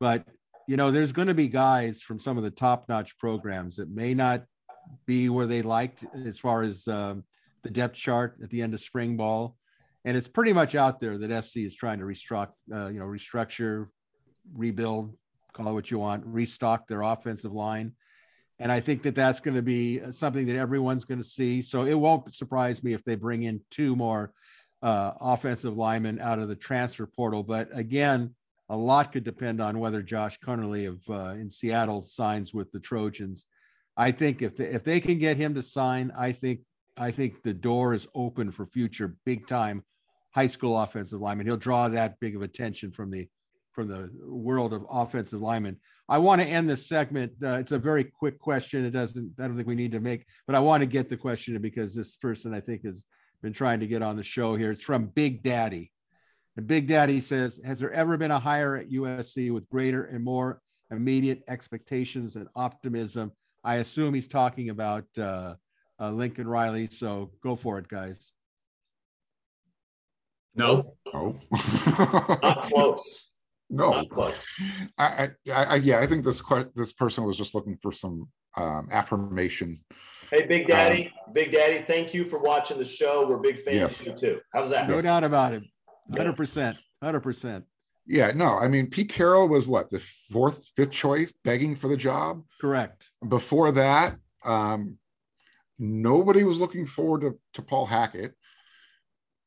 But, there's going to be guys from some of the top-notch programs that may not be where they liked as far as the depth chart at the end of spring ball. And it's pretty much out there that SC is trying to restructure, rebuild, call it what you want, restock their offensive line. And I think that that's going to be something that everyone's going to see. So it won't surprise me if they bring in 2 more offensive linemen out of the transfer portal. But again, a lot could depend on whether Josh Connerly in Seattle signs with the Trojans. I think if they can get him to sign, I think the door is open for future big time high school offensive linemen. He'll draw that big of attention from the world of offensive linemen. I want to end this segment. It's a very quick question. I don't think we need to make, but I want to get the question because this person I think is been trying to get on the show here. It's from Big Daddy. And Big Daddy says, has there ever been a hire at USC with greater and more immediate expectations and optimism? I assume he's talking about Lincoln Riley. So go for it, guys. No. Not close. No. Not close. I think this person was just looking for some affirmation. Hey, Big Daddy, thank you for watching the show. We're big fans of you too. How's that? No doubt about it. 100%. Yeah, no, I mean, Pete Carroll was what, the 4th, 5th choice begging for the job? Correct. Before that, nobody was looking forward to Paul Hackett.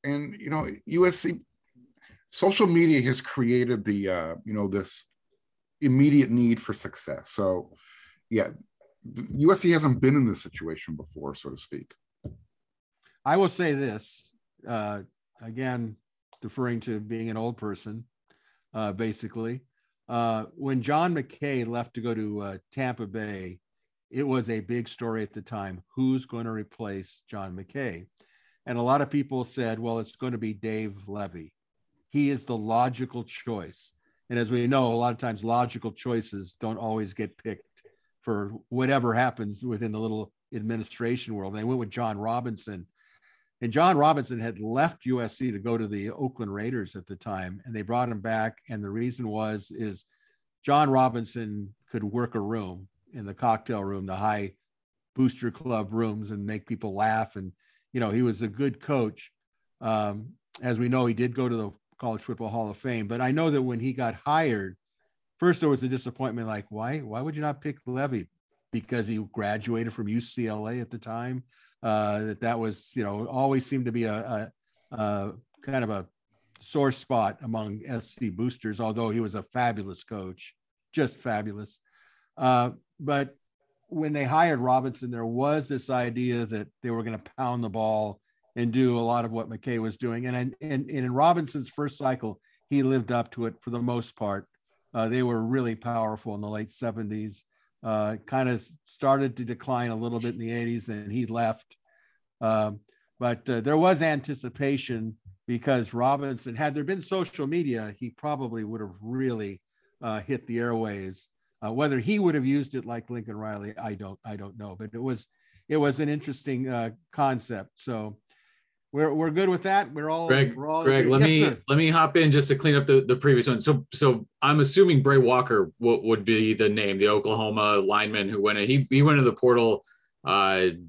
And, USC, social media has created the, this immediate need for success. So, yeah. USC hasn't been in this situation before, so to speak. I will say this, again, deferring to being an old person, basically. When John McKay left to go to Tampa Bay, it was a big story at the time. Who's going to replace John McKay? And a lot of people said, well, it's going to be Dave Levy. He is the logical choice. And as we know, a lot of times logical choices don't always get picked for whatever happens within the little administration world. They went with John Robinson. And John Robinson had left USC to go to the Oakland Raiders at the time, and they brought him back. And the reason was, is John Robinson could work a room in the cocktail room, the high booster club rooms, and make people laugh. And, you know, he was a good coach. As we know, he did go to the College Football Hall of Fame, but I know that when he got hired, first there was a disappointment, like, why would you not pick Levy? Because he graduated from UCLA at the time. That was, you know, always seemed to be a kind of a sore spot among SC boosters, although he was a fabulous coach, just fabulous. But when they hired Robinson, there was this idea that they were going to pound the ball and do a lot of what McKay was doing. And in Robinson's first cycle, he lived up to it for the most part. They were really powerful in the late 70s. Kind of started to decline a little bit in the 80s, and he left. But there was anticipation, because Robinson, had there been social media, he probably would have really hit the airwaves. Whether he would have used it like Lincoln Riley, I don't know. But it was an interesting concept. So we're good with that. We're all Greg, let me hop in just to clean up the previous one. So I'm assuming Bray Walker would be the name, the Oklahoma lineman who went in. He went to the portal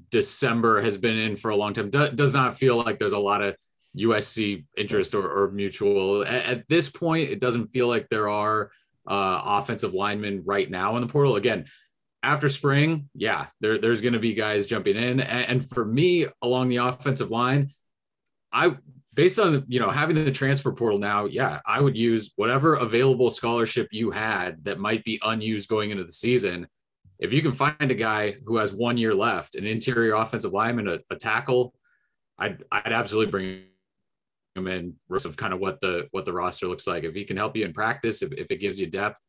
December, has been in for a long time. Does not feel like there's a lot of USC interest or mutual at this point. It doesn't feel like there are offensive linemen right now in the portal. Again, after spring, yeah, there's going to be guys jumping in. And for me, along the offensive line, I, based on, you know, having the transfer portal now, yeah, I would use whatever available scholarship you had that might be unused going into the season. If you can find a guy who has 1 year left, an interior offensive lineman, a tackle, I'd absolutely bring him in, of kind of what the roster looks like. If he can help you in practice, if it gives you depth,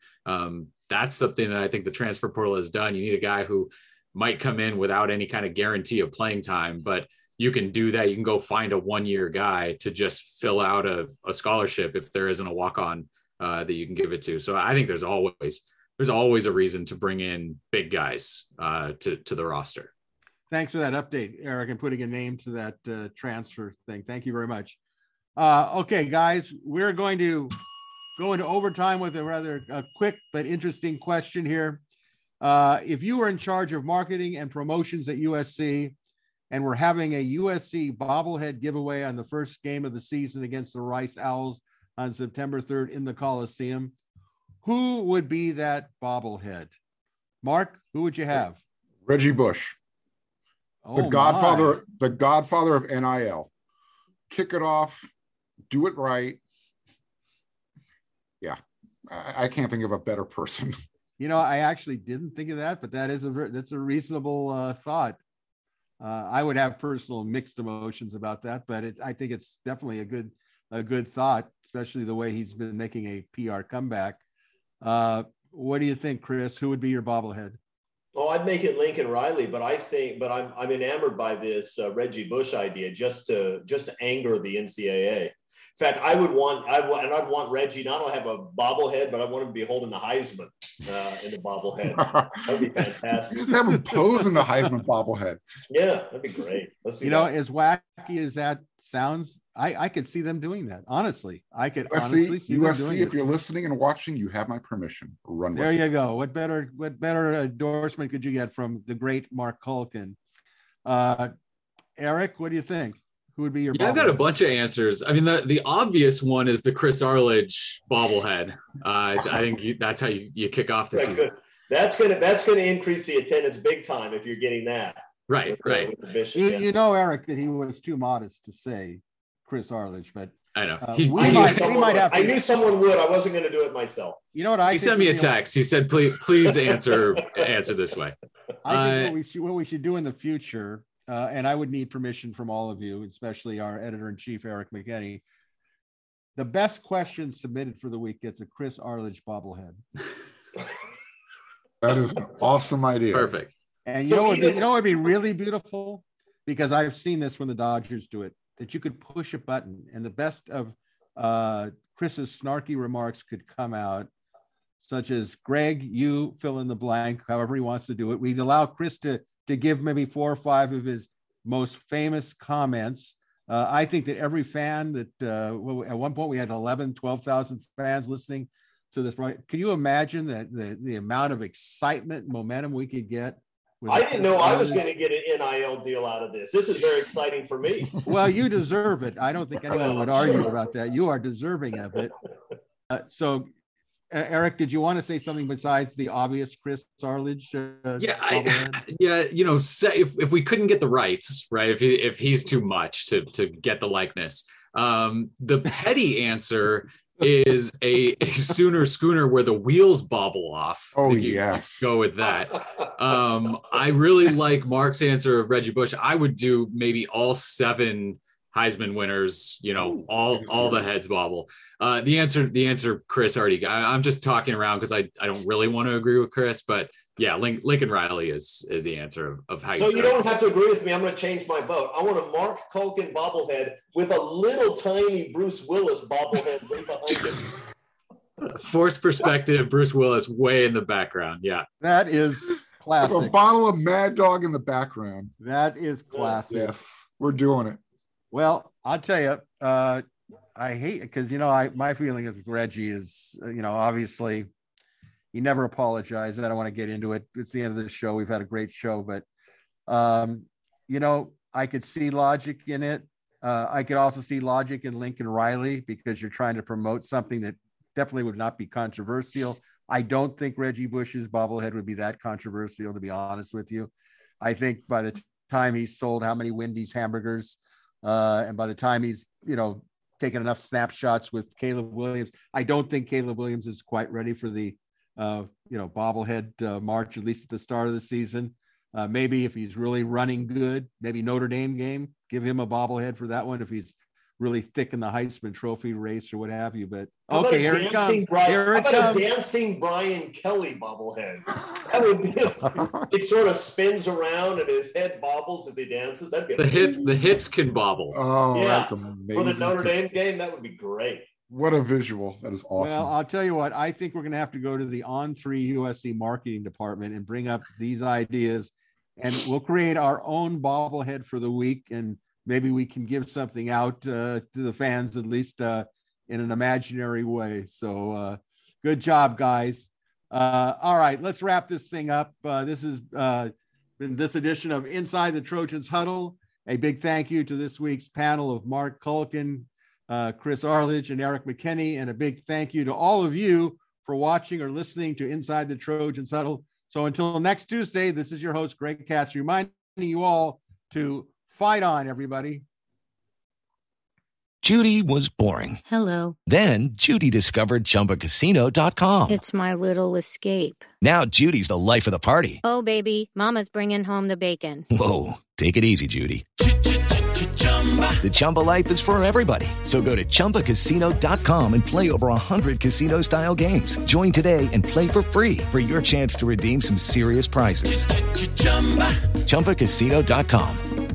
that's something that I think the transfer portal has done. You need a guy who might come in without any kind of guarantee of playing time, but you can do that. You can go find a one-year guy to just fill out a scholarship if there isn't a walk-on that you can give it to. So I think there's always a reason to bring in big guys to the roster. Thanks for that update, Eric, and putting a name to that transfer thing. Thank you very much. Okay, guys, we're going to go into overtime with a rather quick but interesting question here. If you were in charge of marketing and promotions at USC and were having a USC bobblehead giveaway on the first game of the season against the Rice Owls on September 3rd in the Coliseum, who would be that bobblehead? Mark, who would you have? Reggie Bush, the godfather of NIL. Kick it off, do it right. Yeah, I can't think of a better person. You know, I actually didn't think of that, but that's a reasonable thought. I would have personal mixed emotions about that, but I think it's definitely a good thought, especially the way he's been making a PR comeback. What do you think, Chris? Who would be your bobblehead? Oh, I'd make it Lincoln Riley, but I'm enamored by this Reggie Bush idea just to anger the NCAA. In fact, I'd want Reggie not only have a bobblehead, but I want him to be holding the Heisman in the bobblehead. That'd be fantastic. You have him pose in the Heisman bobblehead. Yeah, that'd be great. Let's do that. As wacky as that sounds, I could see them doing that. Honestly, I could honestly see them doing it. If you're listening and watching, you have my permission. Run there you go. What better endorsement could you get from the great Marc Kulkin? Eric, what do you think? Who would be your? Yeah, I've got a bunch of answers. I mean, the obvious one is the Chris Arledge bobblehead. I think that's how you kick off the season. Good. That's gonna increase the attendance big time if you're getting that. Right, right. You know, Eric, that he was too modest to say Chris Arledge, but I know I knew someone would. I wasn't going to do it myself. You know what? He sent me a text. He said, "Please answer this way." I think what we should do in the future, and I would need permission from all of you, especially our editor in chief, Eric McKinney. The best question submitted for the week gets a Chris Arledge bobblehead. That is an awesome idea. Perfect. And you know what would be really beautiful? Because I've seen this when the Dodgers do it, that you could push a button and the best of Chris's snarky remarks could come out, such as, Greg, you fill in the blank, however he wants to do it. We'd allow Chris to give maybe 4 or 5 of his most famous comments. I think that every fan that at one point we had 11, 12,000 fans listening to this. Can you imagine that the amount of excitement, momentum we could get? I didn't know I was going to get an NIL deal out of this. This is very exciting for me. Well, you deserve it. I don't think anyone would argue about that. You are deserving of it. So, Eric, did you want to say something besides the obvious Chris Arledge? If we couldn't get the rights, right, if he's too much to get the likeness, the petty answer is a Sooner schooner where the wheels bobble off. Oh, yes. Go with that. I really like Mark's answer of Reggie Bush. I would do maybe all 7 Heisman winners, all the heads bobble. The answer Chris already got. I'm just talking around because I don't really want to agree with Chris, but yeah, Lincoln Riley is the answer of how. So you don't have to agree with me. I'm going to change my vote. I want a Marc Kulkin bobblehead with a little tiny Bruce Willis bobblehead right behind him. Forced perspective, Bruce Willis way in the background. Yeah, that is classic. With a bottle of Mad Dog in the background. That is classic. Yes, we're doing it. Well, I'll tell you, I hate it because, my feeling is with Reggie is, obviously he never apologized, and I don't want to get into it. It's the end of the show. We've had a great show, but, I could see logic in it. I could also see logic in Lincoln Riley because you're trying to promote something that definitely would not be controversial. I don't think Reggie Bush's bobblehead would be that controversial, to be honest with you. I think by the time he sold how many Wendy's hamburgers, and by the time he's, taken enough snapshots with Caleb Williams, I don't think Caleb Williams is quite ready for the, bobblehead march, at least at the start of the season. Maybe if he's really running good, maybe Notre Dame game, give him a bobblehead for that one. If he's really thick in the Heisman Trophy race or what have you, but okay, here it comes. How about a dancing Brian Kelly bobblehead? That would be. It sort of spins around and his head bobbles as he dances. That'd be the hips can bobble. Oh, yeah. That's amazing. For the Notre Dame game, that would be great. What a visual! That is awesome. Well, I'll tell you what. I think we're going to have to go to the On3 USC marketing department and bring up these ideas, and we'll create our own bobblehead for the week and. Maybe we can give something out to the fans, at least in an imaginary way. So good job, guys. All right, let's wrap this thing up. This has been this edition of Inside the Trojans Huddle. A big thank you to this week's panel of Marc Kulkin, Chris Arledge, and Eric McKinney. And a big thank you to all of you for watching or listening to Inside the Trojans Huddle. So until next Tuesday, this is your host, Greg Katz, reminding you all to fight on, everybody. Judy was boring. Hello. Then Judy discovered Chumbacasino.com. It's my little escape. Now Judy's the life of the party. Oh, baby, mama's bringing home the bacon. Whoa, take it easy, Judy. The Chumba life is for everybody. So go to Chumbacasino.com and play over 100 casino-style games. Join today and play for free for your chance to redeem some serious prizes. Chumbacasino.com.